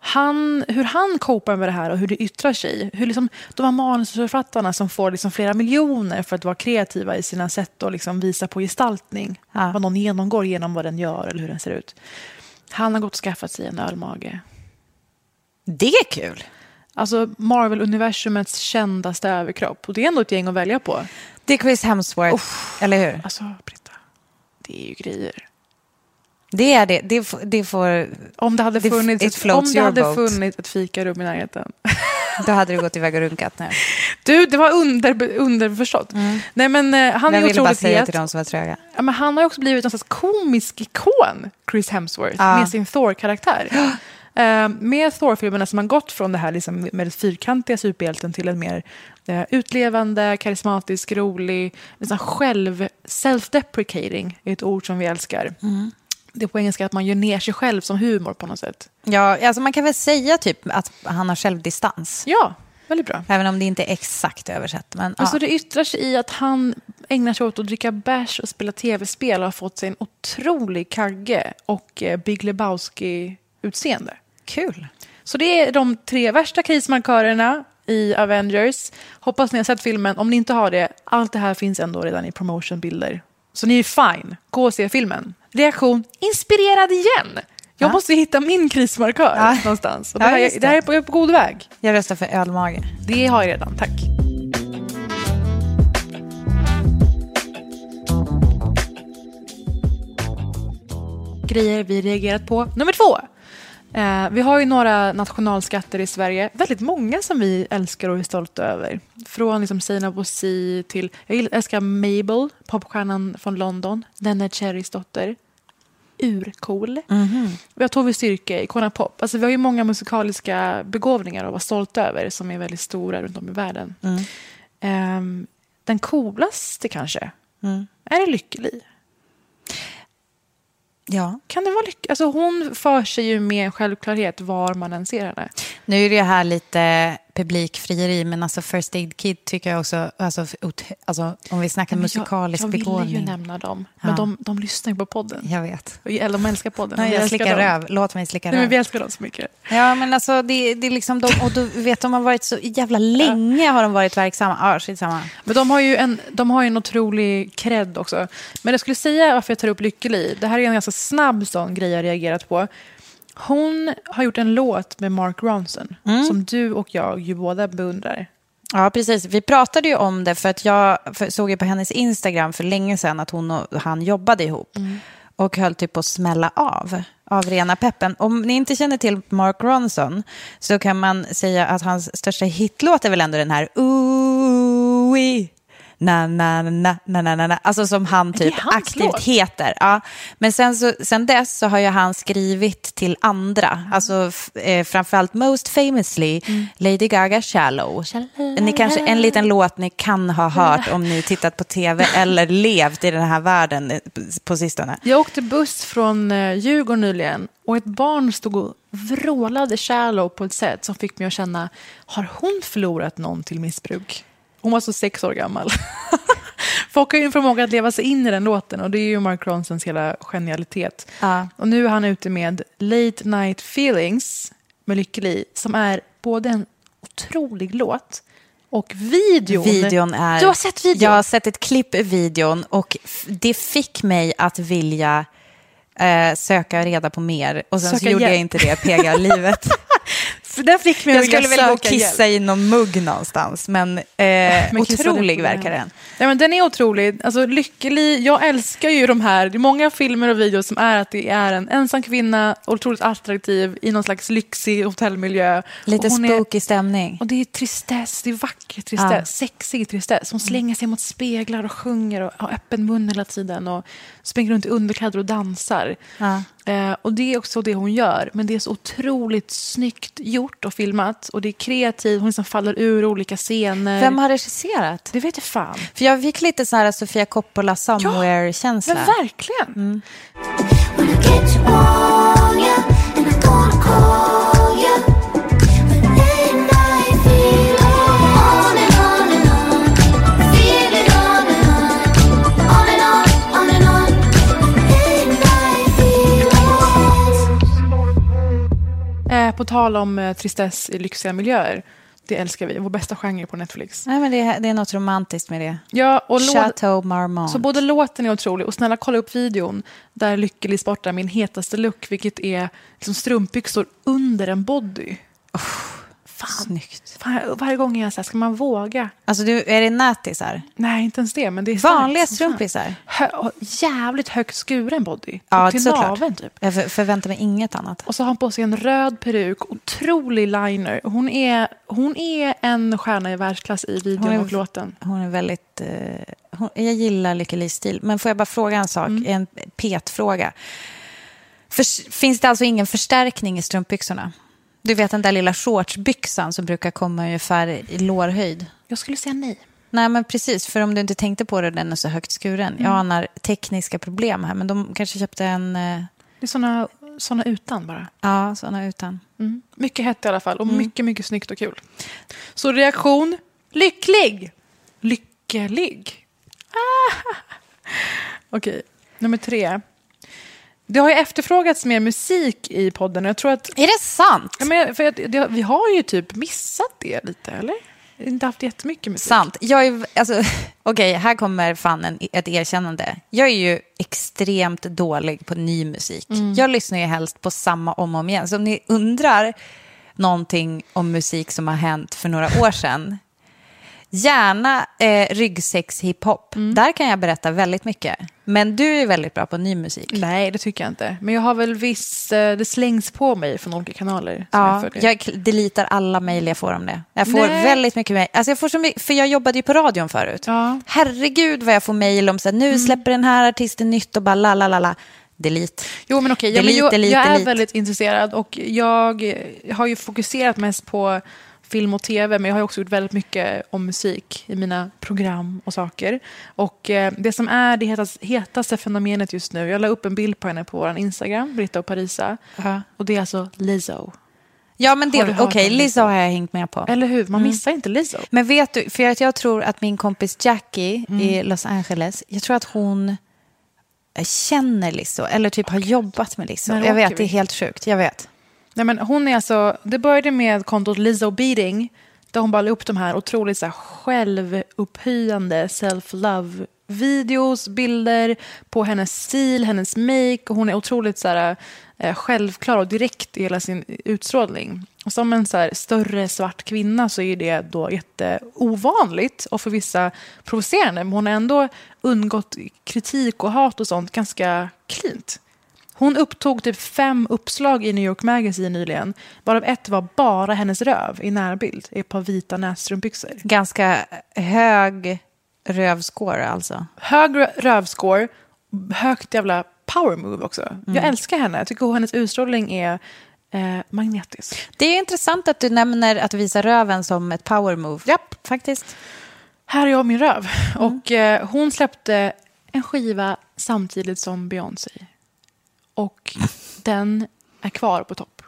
Han, hur han kopar med det här och hur det yttrar sig. Hur liksom, de här manusförfattarna som får liksom flera miljoner för att vara kreativa i sina sätt och liksom visa på gestaltning. Ja. Vad någon genomgår genom vad den gör eller hur den ser ut. Han har gått och skaffat sig en ölmage. Det är kul! Alltså Marvel-universumets kändaste överkropp. Och det är ändå ett gäng att välja på. Det är Chris Hemsworth, oh. eller hur? Alltså, Britta, det är ju grejer. Det är det. Det, det får... Om det hade funnits det, ett, om det hade funnits ett fikarum i närheten. Då hade du gått iväg och runkat nu. Du, det var under, underförstått. Mm. Nej, men uh, han jag är otroligt het. Till de som var tröga. Ja, men han har också blivit en slags komisk ikon, Chris Hemsworth, ja. Med sin Thor-karaktär. uh, med Thor-filmerna som har gått från det här liksom, med fyrkantiga superhjälten till en mer uh, utlevande, karismatisk, rolig, liksom själv, self-deprecating är ett ord som vi älskar. Mm. Det på engelska att man gör ner sig själv som humor på något sätt. Ja, alltså man kan väl säga typ att han har självdistans. Ja, väldigt bra. Även om det inte är exakt översatt. Men, och ja. Så det yttrar sig i att han ägnar sig åt att dricka bärs och spela tv-spel och har fått sig en otrolig kagge och Big Lebowski-utseende. Kul. Så det är de tre värsta krismarkörerna i Avengers. Hoppas ni har sett filmen. Om ni inte har det, allt det här finns ändå redan i promotionbilder. Så ni är fine. Gå och se filmen. Reaktion, inspirerad igen. Jag ja. måste hitta min krismarkör ja. någonstans. Och det, här, ja, det. det här är på, jag är på god väg. Jag röstar för ölmage. Det har jag redan, tack. Grejer vi reagerat på. Nummer två. Eh, vi har ju några nationalskatter i Sverige. Väldigt många som vi älskar och är stolta över. Från liksom Sina Bosi till... Jag älskar Mabel, popstjärnan från London. Den är Cherrys dotter. Urcool. Mm-hmm. Vi har Tove Styrke, ikona pop. Alltså vi har ju många musikaliska begåvningar att vara stolta över som är väldigt stora runt om i världen. Mm. Eh, den coolaste kanske. Mm. Är det Lykkeli? Ja. Kan det vara lyck- alltså hon för sig ju med självklarhet var man än ser henne. Nu är det här lite publikfrieri, men alltså First Aid Kid tycker jag också, alltså, alltså om vi snackar musikalisk jag, jag begåvning. Jag vill ju nämna dem, men ja. de, de lyssnar ju på podden. Jag vet. Eller de älskar podden. Nej, jag älskar slickar dem. Röv. Låt mig slicka röv. Nej, men vi älskar dem så mycket. Ja, men alltså det, det är liksom de, och du vet de har varit så jävla länge ja. har de varit verksamma. Ja, skitsamma. Men de har ju en, de har ju en otrolig cred också. Men jag skulle säga varför jag tar upp Lykkeli. Det här är en ganska snabb sån grej jag reagerat på. Hon har gjort en låt med Mark Ronson mm. som du och jag ju båda beundrar. Ja, precis. Vi pratade ju om det för att jag såg ju på hennes Instagram för länge sedan att hon och han jobbade ihop mm. och höll typ på att smälla av av rena peppen. Om ni inte känner till Mark Ronson så kan man säga att hans största hitlåt är väl ändå den här Ooh-wee. na na na na na na, alltså som han typ aktivt låt. heter. Ja. Men sen så sen dess så har ju han skrivit till andra, mm. alltså f- eh, framförallt most famously mm. Lady Gaga Shallow. Shallow. Ni kanske en liten låt ni kan ha hört om ni tittat på T V eller levt i den här världen på sistone. Jag åkte buss från Djurgården nyligen och ett barn stod och vrålade Shallow på ett sätt som fick mig att känna, har hon förlorat någon till missbruk? Hon var så sex år gammal. Folk har ju en förmåga att leva sig in i den låten. Och det är ju Mark Ronsons hela genialitet. Uh. Och nu är han ute med Late Night Feelings med Lykkeli. Som är både en otrolig låt och videon. videon är, du har sett videon? Jag har sett ett klipp i videon. Och det fick mig att vilja eh, söka reda på mer. Och sen söka så gjorde hjälp. jag inte det. Pega livet. Där fick jag skulle väl gå och kissa hjälp. i någon mugg någonstans. Men, eh, men otrolig verkar den. Ja, men den är otrolig. Alltså, Lykkeli, jag älskar ju de här. Det är många filmer och videos som är att det är en ensam kvinna. Otroligt attraktiv i någon slags lyxig hotellmiljö. Lite spooky är, stämning. Och det är tristess. Det är vacker tristess. Ja. Sexig tristess. Hon slänger sig mot speglar och sjunger. Och har öppen mun hela tiden. Och springer runt i underkläder och dansar. Ja. Eh, och det är också det hon gör. Men det är så otroligt snyggt gjort och filmat. Och det är kreativt. Hon liksom faller ur olika scener. Vem har regisserat? Det vet jag fan. För jag fick lite så här Sofia Coppola Somewhere-känsla. Ja, men verkligen. Mm. På tal om tristess i lyxiga miljöer. Det älskar vi. Vår bästa genre på Netflix. Nej, men det är, det är något romantiskt med det. Ja, och Chateau lå- Marmont. Så både låten är otrolig. Och snälla, kolla upp videon. Där Lykkeli sportar min hetaste look. Vilket är liksom strumpbyxor under en body. Oh, fan. Snyggt. Fan, varje gång jag säger, ska man våga? Alltså, du, är det nätisar? Nej, inte ens det. Men det är vanliga strumpisar. Hö- jävligt högt skuren body. Ja, till naven, typ. Jag för- förväntar mig inget annat. Och så har hon på sig en röd peruk. Otrolig liner. Hon är, hon är en stjärna i världsklass i videon är, och låten. Hon är väldigt... Uh, hon, jag gillar Lykkeli stil. Men får jag bara fråga en sak? Mm. En petfråga. För, finns det alltså ingen förstärkning i strumpbyxorna? Du vet den där lilla shortsbyxan som brukar komma ungefär i lårhöjd. Jag skulle säga nej. Nej, men precis. För om du inte tänkte på det, den är så högt skuren. Mm. Jag anar tekniska problem här. Men de kanske köpte en... Det är såna, såna utan bara. Ja, såna utan. Mm. Mycket hett i alla fall. Och mm. mycket, mycket snyggt och kul. Så reaktion. Lykkelig. Lykkelig. Ah. Okej, okay. Nummer tre. Det har ju efterfrågats mer musik i podden. Jag tror att, är det sant? Ja, men för att, det, vi har ju typ missat det lite, eller? Inte haft jättemycket musik. Sant. Jag är, alltså, okej, okay, här kommer fan en, ett erkännande. Jag är ju extremt dålig på ny musik. Mm. Jag lyssnar ju helst på samma om och om igen. Så om ni undrar någonting om musik som har hänt för några år sedan... Gärna eh, ryggsex hiphop. Mm. Där kan jag berätta väldigt mycket. Men du är väldigt bra på ny musik. Nej, det tycker jag inte. Men jag har väl viss... Eh, det slängs på mig från olika kanaler. Som ja, jag, jag deletar alla mejl jag får om det. Jag får Nej. väldigt mycket mejl. Alltså jag får så mycket, för jag jobbade ju på radion förut. Ja. Herregud vad jag får mejl om. Så här, nu mm. släpper den här artisten nytt och bara la la la la. Delete. Jo, men okej. Okay. Jag, jag, jag, jag är väldigt intresserad och jag har ju fokuserat mest på... film och tv, men jag har också gjort väldigt mycket om musik i mina program och saker. Och eh, det som är det hetas, hetaste fenomenet just nu, jag la upp en bild på henne på vår Instagram, Britta och Parisa, uh-huh. och det är alltså Lizzo. Ja, men det, okej, okay, Lizzo har jag hängt med på. Eller hur? Man mm. missar inte Lizzo. Men vet du, för att jag tror att min kompis Jackie mm. i Los Angeles, jag tror att hon känner Lizzo, eller typ har jobbat med Lizzo. Jag vet, vi? det är helt sjukt, jag vet. Nej, men hon är alltså, det började med kontot Lizzo Beating där hon bara la upp de här otroligt så här självupphöjande self-love videos, bilder på hennes stil, hennes make, och hon är otroligt så här eh, självklar och direkt i hela sin utstrålning. Och som en så här större svart kvinna så är det då jätteovanligt och för vissa provocerande, men hon har ändå undgått kritik och hat och sånt ganska klint. Hon upptog typ fem uppslag i New York Magazine nyligen. Varav ett var bara hennes röv i närbild. Ett par vita nässtrumpbyxor. Ganska hög rövskåre alltså. Hög rövskår, högt jävla power move också. Mm. Jag älskar henne. Jag tycker hennes utstrålning är eh, magnetisk. Det är intressant att du nämner att visa röven som ett power move. Japp, faktiskt. Här är jag min röv. Mm. Och eh, hon släppte en skiva samtidigt som Beyoncé. Och den är kvar på topp.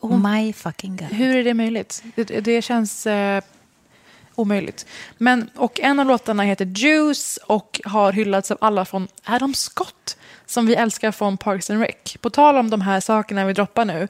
Oh my fucking god. Hur är det möjligt? Det, det känns eh, omöjligt. Men, och en av låtarna heter Juice och har hyllats av alla från Adam Scott som vi älskar från Parks and Rec. På tal om de här sakerna vi droppar nu.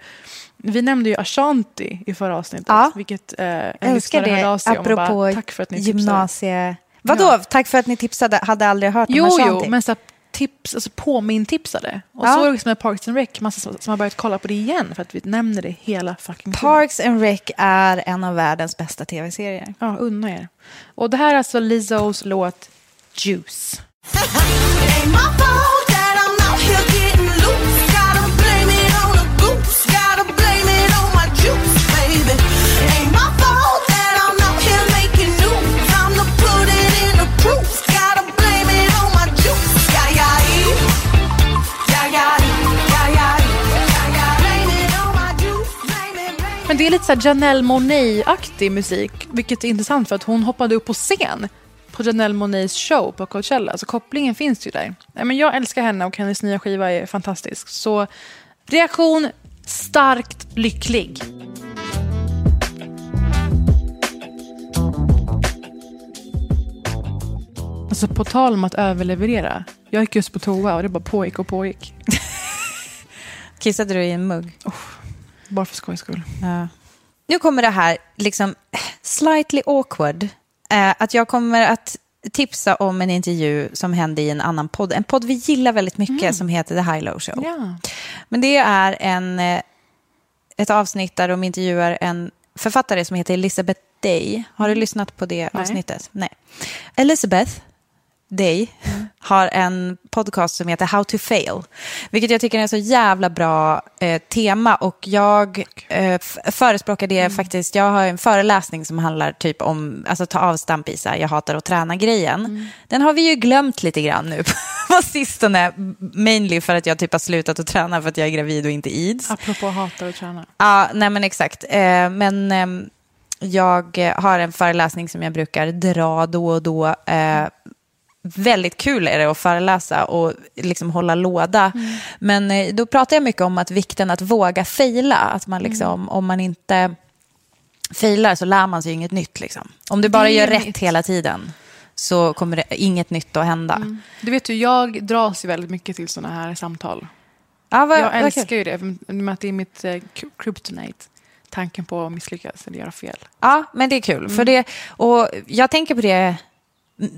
Vi nämnde ju Ashanti i förra avsnittet. Ja. Vilket eh, en älskar det. Hörde av sig apropå om bara, tack för att ni gymnasie... Vadå? Ja. Tack för att ni tipsade. Hade aldrig hört om jo, Ashanti. Jo, men så tips, alltså påmintipsade. Och ja. Så är det som med Parks and Rec, massa som, som har börjat kolla på det igen för att vi nämner det hela fucking Parks tiden. And Rec är en av världens bästa tv-serier. Ja, unna er. Och det här är alltså Lizzo's låt Juice. Men det är lite så här Janelle Monáe-aktig musik, vilket är intressant för att hon hoppade upp på scen på Janelle Monáes show på Coachella, så kopplingen finns ju där. Men jag älskar henne och hennes nya skiva är fantastisk. Så reaktion starkt lycklig. Alltså på tal om att överleverera. Jag gick just på toa och det bara pågick och pågick. Kissade du i en mugg? Oh. Bara för skojs skull. Ja. Nu kommer det här liksom slightly awkward. Eh, att jag kommer att tipsa om en intervju som hände i en annan podd. En podd vi gillar väldigt mycket mm. som heter The High Low Show. Ja. Men det är en, ett avsnitt där de intervjuar en författare som heter Elizabeth Day. Har du lyssnat på det Nej. avsnittet? Nej. Elizabeth Day mm. har en podcast som heter How to Fail, vilket jag tycker är en så jävla bra eh, tema och jag eh, f- förespråkar det mm. faktiskt. Jag har en föreläsning som handlar typ om alltså ta avstamp i så här, jag hatar att träna grejen. Mm. Den har vi ju glömt lite grann nu på sistone, mainly för att jag typ har slutat att träna för att jag är gravid och inte ids. Apropå hatar att träna. Ja, nej men exakt. Eh, men eh, jag har en föreläsning som jag brukar dra då och då eh, väldigt kul är det att föreläsa och liksom hålla låda. Mm. Men då pratar jag mycket om att vikten att våga fejla. Att man liksom, mm. om man inte fejlar så lär man sig inget nytt. Liksom. Om du bara det gör rätt nytt. Hela tiden så kommer det inget nytt att hända. Mm. Du vet ju, jag dras ju väldigt mycket till sådana här samtal. Ah, vad, jag älskar okay. ju det, för att det är mitt eh, kryptonite. Tanken på att misslyckas eller göra fel. Ja, ah, men det är kul. Mm. För det, och jag tänker på det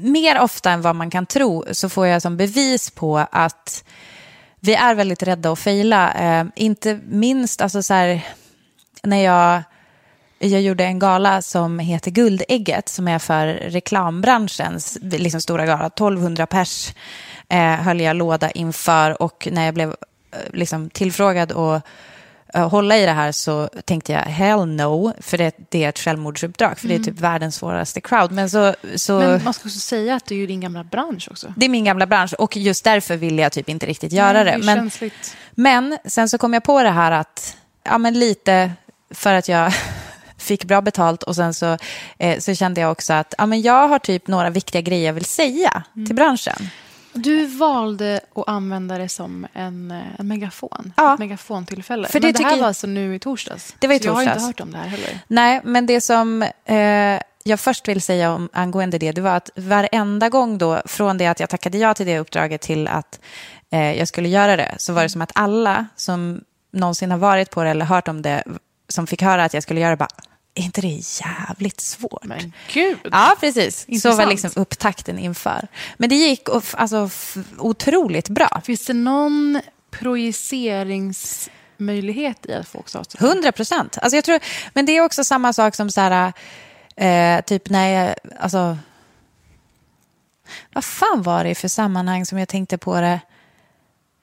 mer ofta än vad man kan tro, så får jag som bevis på att vi är väldigt rädda att fejla. Eh, inte minst alltså så här, när jag, jag gjorde en gala som heter Guldägget som är för reklambranschens liksom stora gala. tolvhundra pers eh, höll jag låda inför och när jag blev liksom, tillfrågad och hålla i det här så tänkte jag hell no, för det, det är ett självmordsuppdrag för mm. det är typ världens svåraste crowd. Men, så, så, men man ska också säga att det är ju din gamla bransch också. Det är min gamla bransch och just därför vill jag typ inte riktigt göra mm, det. Men, men sen så kom jag på det här att ja men lite för att jag fick bra betalt och sen så, eh, så kände jag också att ja men jag har typ några viktiga grejer jag vill säga mm. till branschen. Du valde att använda det som en, en megafon. Ja. Ett megafontillfälle. För det, men det här jag... var alltså nu i torsdags. Det var i torsdags. Jag har inte hört om det här heller. Nej, men det som eh, jag först vill säga om, angående det, det var att varenda gång då, från det att jag tackade ja till det uppdraget till att eh, jag skulle göra det, så var det som att alla som någonsin har varit på det eller hört om det, som fick höra att jag skulle göra det, bara... Är inte det jävligt svårt? Men gud! Ja, precis. Intressant. Så var liksom upptakten inför. Men det gick f- alltså f- otroligt bra. Finns det någon projiceringsmöjlighet i att folk sa så? Hundra procent. Alltså jag tror, men det är också samma sak som så här, eh, typ när jag, alltså vad fan var det för sammanhang som jag tänkte på det?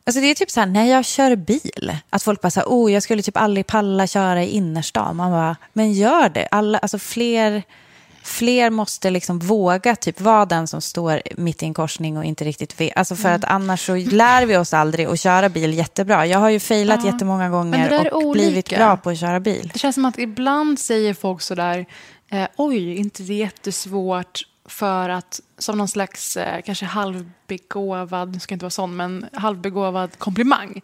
Alltså det är typ så här, när jag kör bil, att folk bara säger, oh jag skulle typ aldrig palla köra i innerstan. Man bara, men gör det. Alla, alltså fler, fler måste liksom våga typ vara den som står mitt i en korsning och inte riktigt vet. Alltså för mm. att annars så lär vi oss aldrig att köra bil jättebra. Jag har ju failat ja. jättemånga gånger och olika. blivit bra på att köra bil. Det känns som att ibland säger folk så där, eh, oj, inte det är jättesvårt för att som någon slags eh, kanske halvbegåvad, nu ska jag inte vara sån, men halvbegåvad komplimang.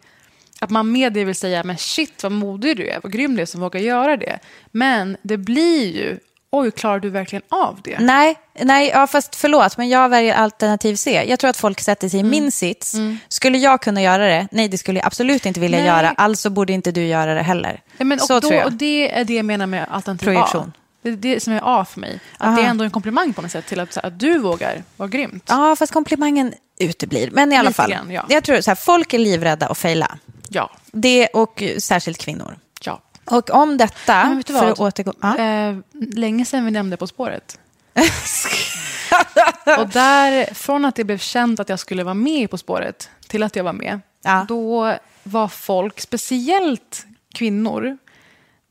Att man med det vill säga, men shit vad modig du är, vad grym du är som vågar göra det. Men det blir ju, oj, klarar du verkligen av det? Nej, nej ja, fast förlåt, men jag väljer alternativ C. Jag tror att folk sätter sig i mm. min sits. Mm. Skulle jag kunna göra det? Nej, det skulle jag absolut inte vilja nej. göra. Alltså borde inte du göra det heller. Ja, men, och Så då, tror jag. Och det är det jag menar med alternativ Projektion. A. Det är det som är A för mig. Att Aha. det är ändå en komplimang på något sätt till att, att du vågar vara grymt. Ja, fast komplimangen uteblir. Men i alla Lite fall, grann, ja. jag tror så här, folk är livrädda att fejla. Ja. Det och särskilt kvinnor. Ja. Och om detta... Men vet du vad? För att återgå, ja. eh, länge sedan vi nämnde På spåret. Och där, från att det blev känt att jag skulle vara med På spåret till att jag var med, ja. då var folk, speciellt kvinnor...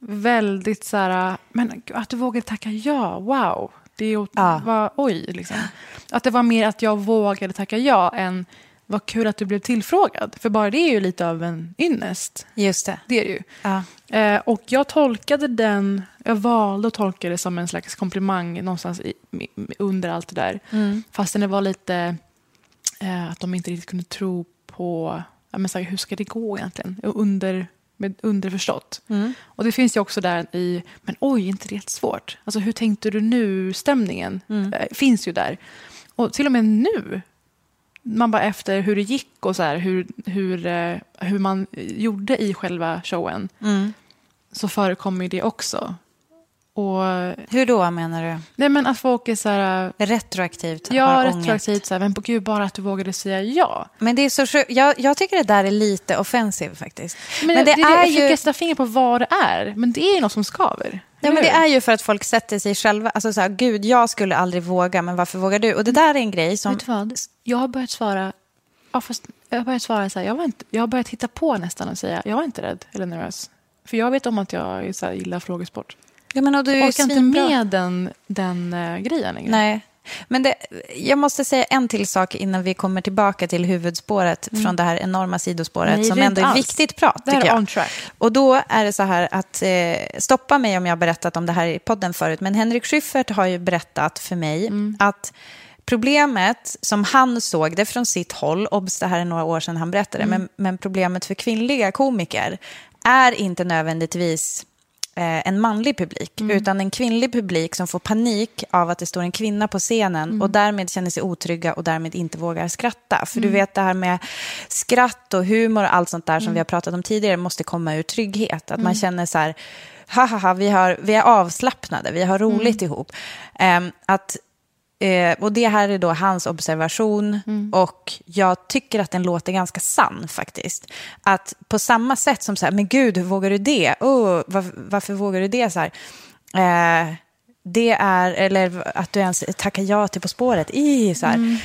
väldigt så här, men att du vågade tacka ja, wow. Det var, ja. oj, liksom. Att det var mer att jag vågade tacka ja än vad kul att du blev tillfrågad. För bara det är ju lite av en ynnest. Just det. Det är ju. Ja. Eh, och jag tolkade den, jag valde att tolka det som en slags komplimang någonstans i, under allt det där. Mm. Fastän det var lite eh, att de inte riktigt kunde tro på, ja, men så här, hur ska det gå egentligen? Under... med underförstått. Mm. Och det finns ju också där i, men oj, inte det är svårt. Alltså hur tänkte du nu? Stämningen mm. äh, finns ju där. Och till och med nu, man bara efter hur det gick och så här, hur, hur, eh, hur man gjorde i själva showen, mm. så förekommer det också. Och, hur då menar du? Nej, men att folk är så här... retroaktivt. Ja, retroaktivt. Så här, men på gud, bara att du vågade säga ja. Men det är så sjuk... jag, jag tycker det där är lite offensivt faktiskt. Men, men det, det är, är ju... Jag fick extra finger på vad det är. Men det är ju något som skaver. Ja, men det är ju för att folk sätter sig själva... Alltså så här, gud, jag skulle aldrig våga, men varför vågar du? Och det där är en grej som... Vet du vad? Jag har börjat svara... Ja, fast jag har börjat svara så här... Jag, var inte... jag har börjat hitta på nästan och säga... Jag var inte rädd eller nervös. För jag vet om att jag så här, gillar frågesport. Ja, men och du orkar inte med den, den uh, grejen längre. Nej, men det, jag måste säga en till sak innan vi kommer tillbaka till huvudspåret mm. från det här enorma sidospåret. Nej, som ändå är alls. viktigt prat, tycker jag. On track. Och då är det så här att, eh, stoppa mig om jag har berättat om det här i podden förut, men Henrik Schyffert har ju berättat för mig mm. att problemet som han såg det från sitt håll, obs, det här är några år sedan han berättade, mm. men, men problemet för kvinnliga komiker är inte nödvändigtvis... en manlig publik, mm. utan en kvinnlig publik som får panik av att det står en kvinna på scenen mm. och därmed känner sig otrygga och därmed inte vågar skratta. För mm. du vet det här med skratt och humor och allt sånt där som mm. vi har pratat om tidigare måste komma ur trygghet. Att mm. man känner så här, haha, vi, har, vi är avslappnade, vi har roligt mm. ihop. Um, att Och det här är då hans observation mm. och jag tycker att den låter ganska sann faktiskt. Att på samma sätt som så här, men gud, hur vågar du det? Oh, varför, varför vågar du det? Så här, eh, det är, eller att du ens tackar ja till På spåret. I, så här. Mm.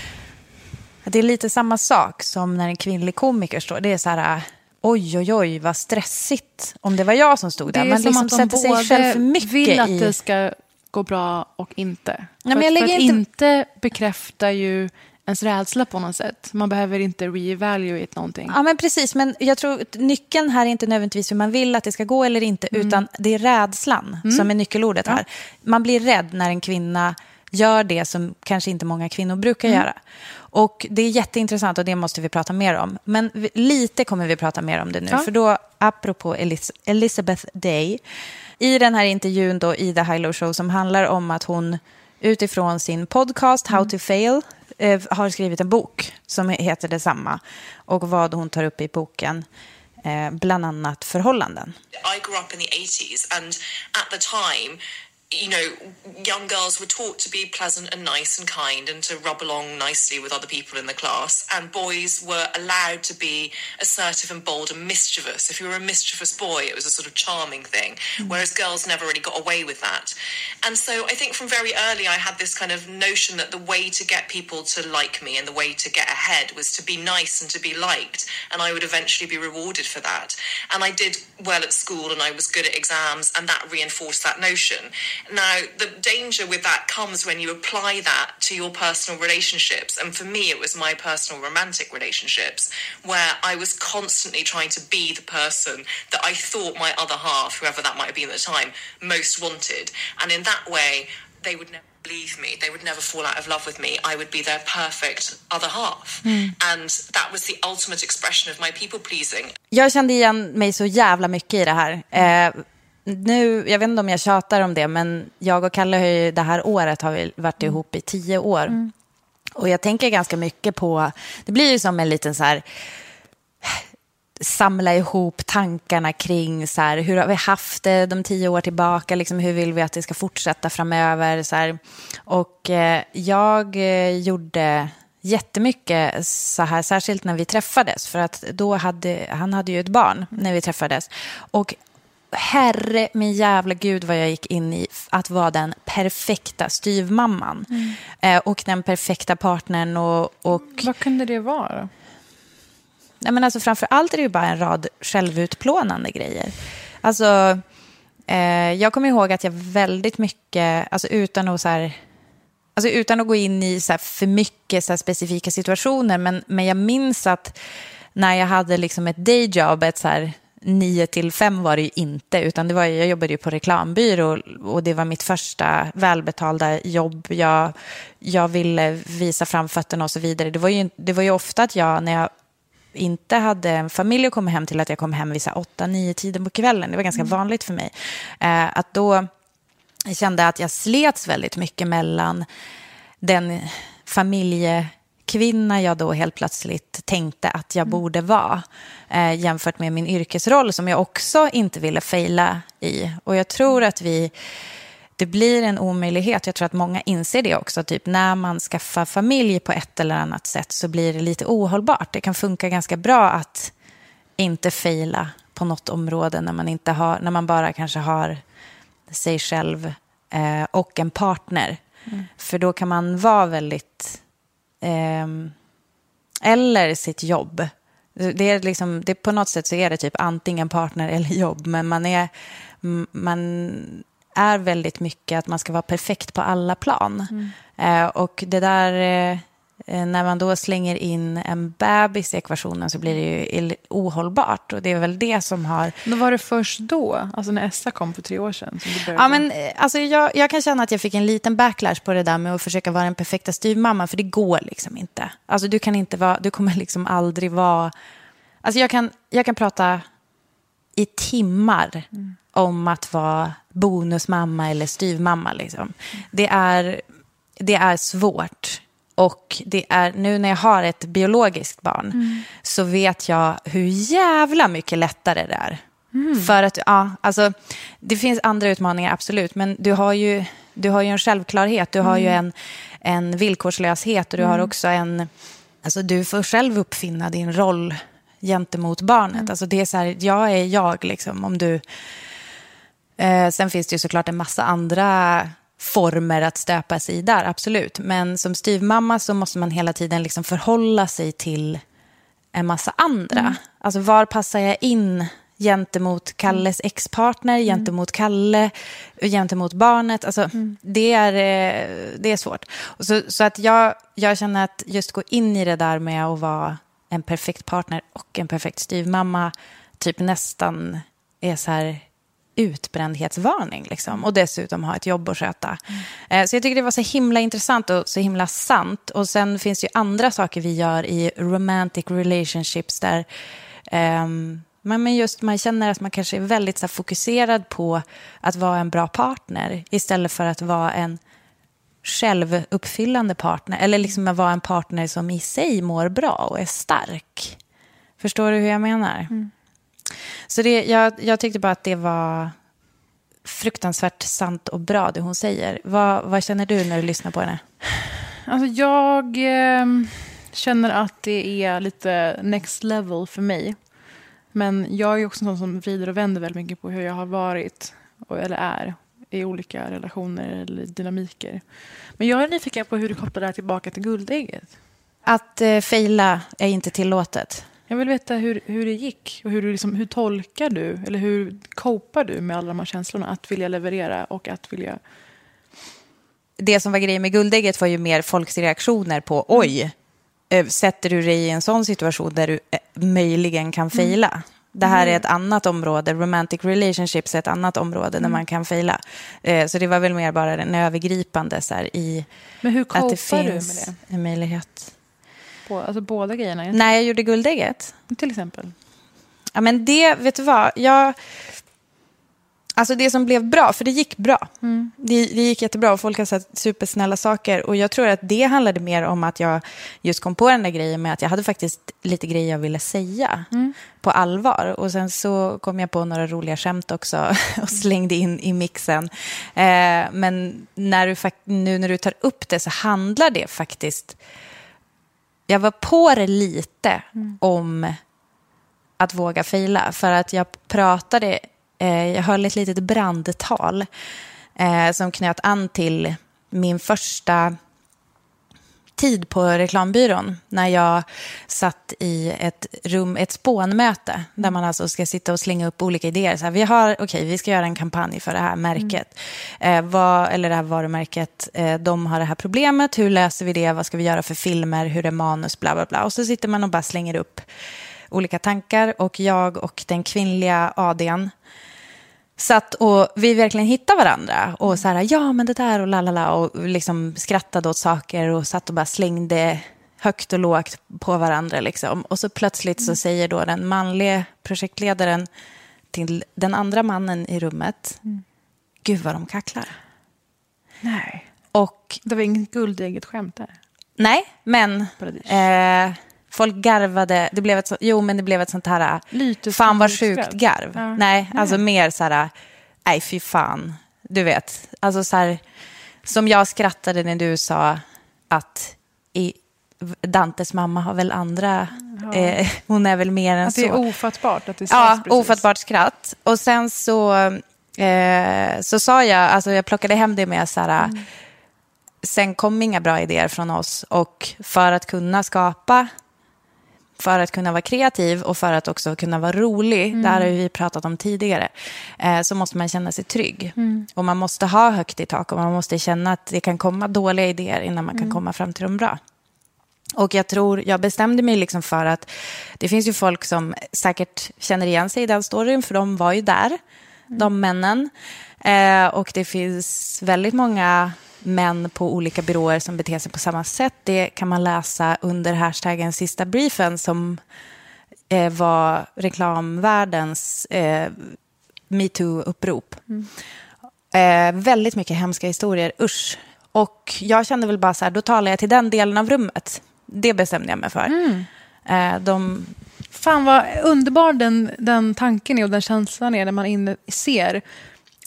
Det är lite samma sak som när en kvinnlig komiker står. Det är så här, oj, oj, oj, vad stressigt om det var jag som stod där. Man liksom sätter sig själv för mycket i... vill att det ska... går bra och inte. Nej, för men jag för att inte... inte bekräftar ju ens rädsla på något sätt. Man behöver inte re-evaluate någonting. Ja, men precis. Men jag tror att nyckeln här är inte nödvändigtvis hur man vill att det ska gå eller inte, mm. utan det är rädslan mm. som är nyckelordet här. Ja. Man blir rädd när en kvinna gör det som kanske inte många kvinnor brukar mm. göra. Och det är jätteintressant och det måste vi prata mer om. Men vi, lite kommer vi prata mer om det nu. Ja. För då, apropå Elis- Elizabeth Day... I den här intervjun då i The High Low Show som handlar om att hon utifrån sin podcast How mm. to Fail eh, har skrivit en bok som heter detsamma och vad hon tar upp i boken eh, bland annat förhållanden. I grew up in the eighties and at the time you know young girls were taught to be pleasant and nice and kind and to rub along nicely with other people in the class and boys were allowed to be assertive and bold and mischievous. If you were a mischievous boy it was a sort of charming thing whereas girls never really got away with that. And so I think from very early I had this kind of notion that the way to get people to like me and the way to get ahead was to be nice and to be liked and I would eventually be rewarded for that. And I did well at school and I was good at exams and that reinforced that notion. Now, the danger with that comes when you apply that to your personal relationships. And for me, it was my personal romantic relationships where I was constantly trying to be the person that I thought my other half, whoever that might have been at the time, most wanted. And in that way, they would never leave me. They would never fall out of love with me. I would be their perfect other half. Mm. And that was the ultimate expression of my people pleasing. Jag kände igen mig så jävla mycket i det här. Eh, nu, jag vet inte om jag tjatar om det, men jag och Kalle har ju, det här året har vi varit ihop i tio år. Mm. Och jag tänker ganska mycket på, det blir ju som en liten så här, samla ihop tankarna kring så här, hur har vi haft det de tio år tillbaka, liksom, hur vill vi att det ska fortsätta framöver så här. Och eh, jag gjorde jättemycket så här, särskilt när vi träffades, för att då hade han hade ju ett barn när vi träffades. Och herre min jävla gud vad jag gick in i att vara den perfekta styvmamman mm. eh, och den perfekta partnern och, och... Vad kunde det vara? Nej, men alltså framförallt är det ju bara en rad självutplånande grejer. Alltså, eh, jag kommer ihåg att jag väldigt mycket, alltså utan att, så här, alltså utan att gå in i så här för mycket så här specifika situationer, men, men jag minns att när jag hade liksom ett dayjob, ett så här nio till fem var det ju inte, utan det var, jag jobbade ju på reklambyrå och det var mitt första välbetalda jobb. Jag, jag ville visa framfötterna och så vidare. Det var ju, det var ju ofta att jag, när jag inte hade en familj och kom hem till att jag kom hem vid åtta nio tiden på kvällen. Det var ganska mm. vanligt för mig. Eh, att då kände att jag slets väldigt mycket mellan den familjekvinna jag då helt plötsligt tänkte att jag mm. borde vara eh, jämfört med min yrkesroll som jag också inte ville fejla i. Och jag tror att vi det blir en omöjlighet. Jag tror att många inser det också. Typ när man skaffar familj på ett eller annat sätt så blir det lite ohållbart. Det kan funka ganska bra att inte fejla på något område när man, inte har, när man bara kanske har sig själv eh, och en partner. Mm. För då kan man vara väldigt... Eh, eller sitt jobb. Det är liksom, det, på något sätt så är det typ antingen partner eller jobb. Men man är... Man, är väldigt mycket att man ska vara perfekt på alla plan. Mm. Eh, och det där, eh, när man då slänger in en bebis i ekvationen så blir det ju ohållbart. Och det är väl det som har... Men var det först då? Alltså när Essa kom för tre år sedan? Ja, men, alltså, jag, jag kan känna att jag fick en liten backlash på det där med att försöka vara den perfekta styvmamman, för det går liksom inte. Alltså du kan inte vara... Du kommer liksom aldrig vara... Alltså jag kan, jag kan prata i timmar mm. om att vara bonusmamma eller styvmamma liksom. Det är det är svårt och det är nu när jag har ett biologiskt barn mm. så vet jag hur jävla mycket lättare det är. Mm. För att ja, alltså det finns andra utmaningar absolut, men du har ju du har ju en självklarhet, du har mm. ju en en villkorslöshet och du mm. har också en alltså du får själv uppfinna din roll gentemot barnet. Mm. Alltså det är så här, jag är jag liksom om du Eh, sen finns det ju såklart en massa andra former att stöpa sig i där, absolut. Men som styvmamma så måste man hela tiden liksom förhålla sig till en massa andra. Mm. Alltså var passar jag in gentemot Kalles ex-partner, gentemot Kalle, gentemot barnet? Alltså mm. det, är, det är svårt. Och så så att jag, jag känner att just gå in i det där med att vara en perfekt partner och en perfekt styvmamma typ nästan är så här... utbrändhetsvarning liksom. Och dessutom ha ett jobb att sköta. Mm. Så jag tycker det var så himla intressant och så himla sant. Och sen finns det ju andra saker vi gör i romantic relationships där um, men just man känner att man kanske är väldigt så här, fokuserad på att vara en bra partner istället för att vara en självuppfyllande partner eller liksom att vara en partner som i sig mår bra och är stark. Förstår du hur jag menar? Mm. Så det, jag, jag tyckte bara att det var fruktansvärt sant och bra det hon säger. Vad, vad känner du när du lyssnar på henne? Alltså jag eh, känner att det är lite next level för mig. Men jag är också någon som vrider och vänder väldigt mycket på hur jag har varit och, eller är i olika relationer eller dynamiker. Men jag är nyfiken på hur du kopplar det här tillbaka till guldägget. Att eh, fejla är inte tillåtet. Jag vill veta hur, hur det gick och hur, du liksom, hur tolkar du eller hur kopar du med alla de här känslorna att vilja leverera och att vilja... Det som var grejen med guldägget var ju mer folks reaktioner på oj, sätter du dig i en sån situation där du möjligen kan fejla? Mm. Det här är ett annat område. Romantic relationships är ett annat område mm. där man kan fejla. Så det var väl mer bara en övergripande så här, i men hur att det finns du med det? En möjlighet. På, alltså båda grejerna? Egentligen. Nej, jag gjorde guldägget. Till exempel? Ja, men det, vet du vad? Jag... Alltså det som blev bra, för det gick bra. Mm. Det, det gick jättebra och folk har sagt supersnälla saker. Och jag tror att det handlade mer om att jag just kom på den där grejen med att jag hade faktiskt lite grejer jag ville säga mm. på allvar. Och sen så kom jag på några roliga skämt också och slängde in i mixen. Eh, men när du, nu när du tar upp det så handlar det faktiskt... Jag var på det lite mm. om att våga fejla. För att jag pratade... Jag höll ett litet brandtal eh, som knöt an till min första tid på reklambyrån när jag satt i ett rum, ett spånmöte där man alltså ska sitta och slänga upp olika idéer. Så här, vi har, okej, okay, vi ska göra en kampanj för det här märket. Mm. Eh, vad, eller det här varumärket, eh, de har det här problemet. Hur löser vi det? Vad ska vi göra för filmer? Hur är manus? Bla, bla, bla. Och så sitter man och bara slänger upp olika tankar och jag och den kvinnliga A D:n satt och vi verkligen hittade varandra och så här, ja men det där och lalala och liksom skrattade åt saker och satt och bara slängde högt och lågt på varandra liksom. Och så plötsligt så säger då den manliga projektledaren till den andra mannen i rummet mm. Gud vad de kacklar. Nej. Och det var inget guldägget skämt där. Nej, men folk garvade, det blev ett så, jo men det blev ett sånt här lite fan var sjukt garv. Ja. Nej, alltså mm. mer så här nej fy fan, du vet. Alltså så här, som jag skrattade när du sa att i, Dantes mamma har väl andra ja. eh, hon är väl mer än att så. Det är ofattbart att det sägs ja, precis. Ofattbart skratt. Och sen så eh, så sa jag, alltså jag plockade hem det med så här mm. sen kom inga bra idéer från oss och för att kunna skapa för att kunna vara kreativ och för att också kunna vara rolig, mm. det här har vi pratat om tidigare, eh, så måste man känna sig trygg. Mm. Och man måste ha högt i tak och man måste känna att det kan komma dåliga idéer innan man mm. kan komma fram till de bra. Och jag tror, jag bestämde mig liksom för att det finns ju folk som säkert känner igen sig i den storyn för de var ju där, mm. de männen. Eh, och det finns väldigt många... män på olika byråer som beter sig på samma sätt. Det kan man läsa under hashtaggen sista briefen som eh, var reklamvärldens eh, MeToo-upprop. Mm. Eh, väldigt mycket hemska historier, usch. Och jag kände väl bara så här, då talar jag till den delen av rummet. Det bestämde jag mig för. Mm. Eh, de... Fan vad underbar den, den tanken är och den känslan är när man inne ser...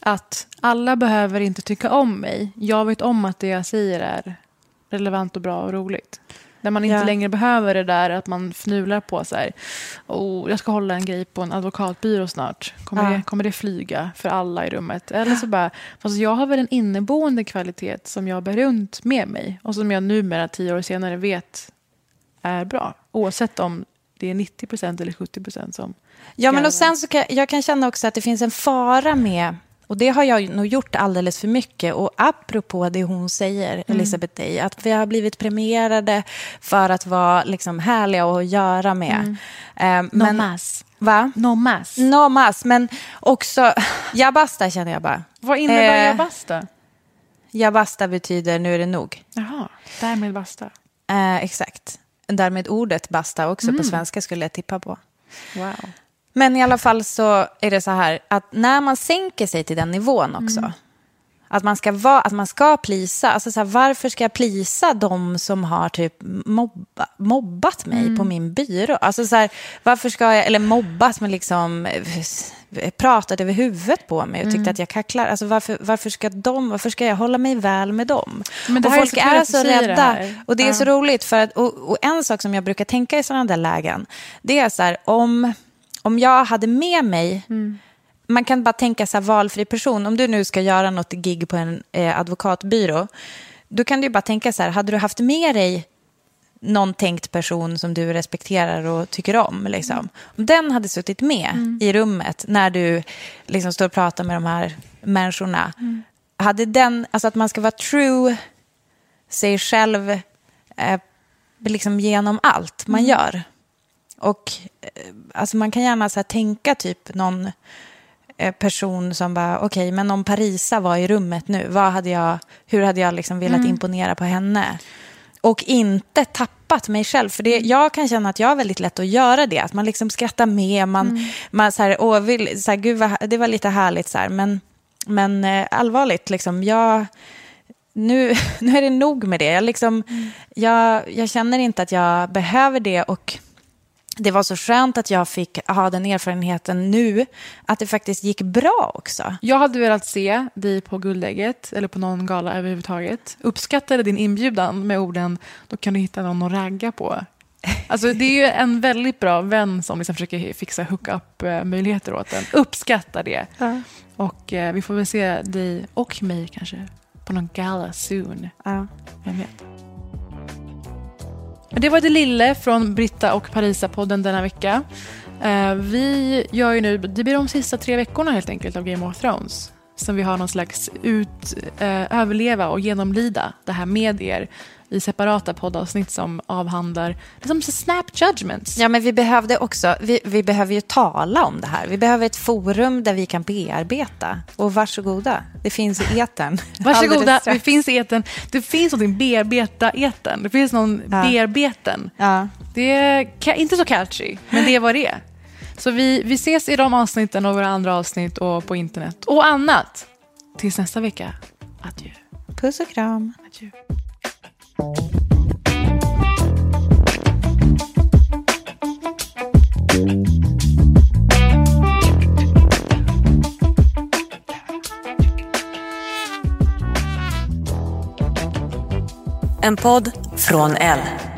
att alla behöver inte tycka om mig. Jag vet om att det jag säger är relevant och bra och roligt. Där man inte yeah. längre behöver det där att man fnular på så här. Oh, jag ska hålla en grej på en advokatbyrå snart. Kommer, yeah. det, kommer det flyga för alla i rummet? Eller så bara, fast jag har väl en inneboende kvalitet som jag bär runt med mig. Och som jag numera tio år senare vet är bra. Oavsett om det är nittio procent eller sjuttio procent som... Ja, men och sen så kan jag kan känna också att det finns en fara med... Och det har jag nog gjort alldeles för mycket. Och apropå det hon säger, Elisabeth mm. Day, att vi har blivit premierade för att vara liksom härliga och göra med. Mm. Eh, no men, mas. Va? No mas. No mas. Men också, jag basta känner jag bara. Vad innebär eh, jag basta? Jag basta betyder nu är det nog. Jaha, därmed basta. Eh, exakt. Därmed ordet basta också mm. på svenska skulle jag tippa på. Wow. Men i alla fall så är det så här att när man sänker sig till den nivån också mm. att man ska vara att man ska plisa alltså så här, varför ska jag plisa de som har typ mobba, mobbat mig mm. på min byrå alltså så här, varför ska jag eller mobbat men liksom pratat över huvudet på mig och tyckte mm. att jag kacklar alltså varför varför ska de varför ska jag hålla mig väl med dem men och folk är så, är så rädda och det är ja. Så roligt för att och, och en sak som jag brukar tänka i sådana där lägen det är så här om Om jag hade med mig... Mm. Man kan bara tänka så här valfri person. Om du nu ska göra något gig på en eh, advokatbyrå. Då kan du ju bara tänka så här. Hade du haft med dig någon tänkt person som du respekterar och tycker om. Liksom. Om den hade suttit med mm. i rummet när du liksom står och pratar med de här människorna. Mm. Hade den, alltså att man ska vara true sig själv eh, liksom genom allt man gör. Och eh, alltså man kan gärna så här tänka typ någon eh, person som bara okej, okay, men om Parisa var i rummet nu, vad hade jag, hur hade jag liksom velat mm. imponera på henne? Och inte tappat mig själv. För det, jag kan känna att jag har väldigt lätt att göra det. Att man liksom skrattar med. Man, mm. man så här, åh, vill, så här, gud vad, det var lite härligt så här. Men, men allvarligt, liksom, jag, nu, nu är det nog med det. Jag, liksom, mm. jag, jag känner inte att jag behöver det. Och det var så skönt att jag fick ha den erfarenheten nu. Att det faktiskt gick bra också. Jag hade velat se dig på Guldägget eller på någon gala överhuvudtaget. Uppskattade din inbjudan med orden då kan du hitta någon att ragga på. Alltså det är ju en väldigt bra vän som liksom försöker fixa hookup-möjligheter åt den. Uppskattar det. Ja. Och eh, vi får väl se dig och mig kanske på någon gala soon. Ja. Vem vet. Det var det lille från Britta och Parisa-podden denna vecka. Vi gör ju nu, det blir de sista tre veckorna helt enkelt av Game of Thrones. Som vi har någon slags ut, överleva och genomlida det här med er i separata poddavsnitt som avhandlar liksom snap judgments. Ja, men vi behövde också, vi, vi behöver ju tala om det här. Vi behöver ett forum där vi kan bearbeta. Och varsågoda, det finns i etern. Varsågoda, det finns i etern. Det finns någonting bearbeta-etern. Det finns någon ja. bearbeten. Ja. Det är inte så catchy, men det var det. Så vi, vi ses i de avsnitten och våra andra avsnitt och på internet och annat. Tills nästa vecka. Adjö. Puss och kram. Adjö. En podd från L.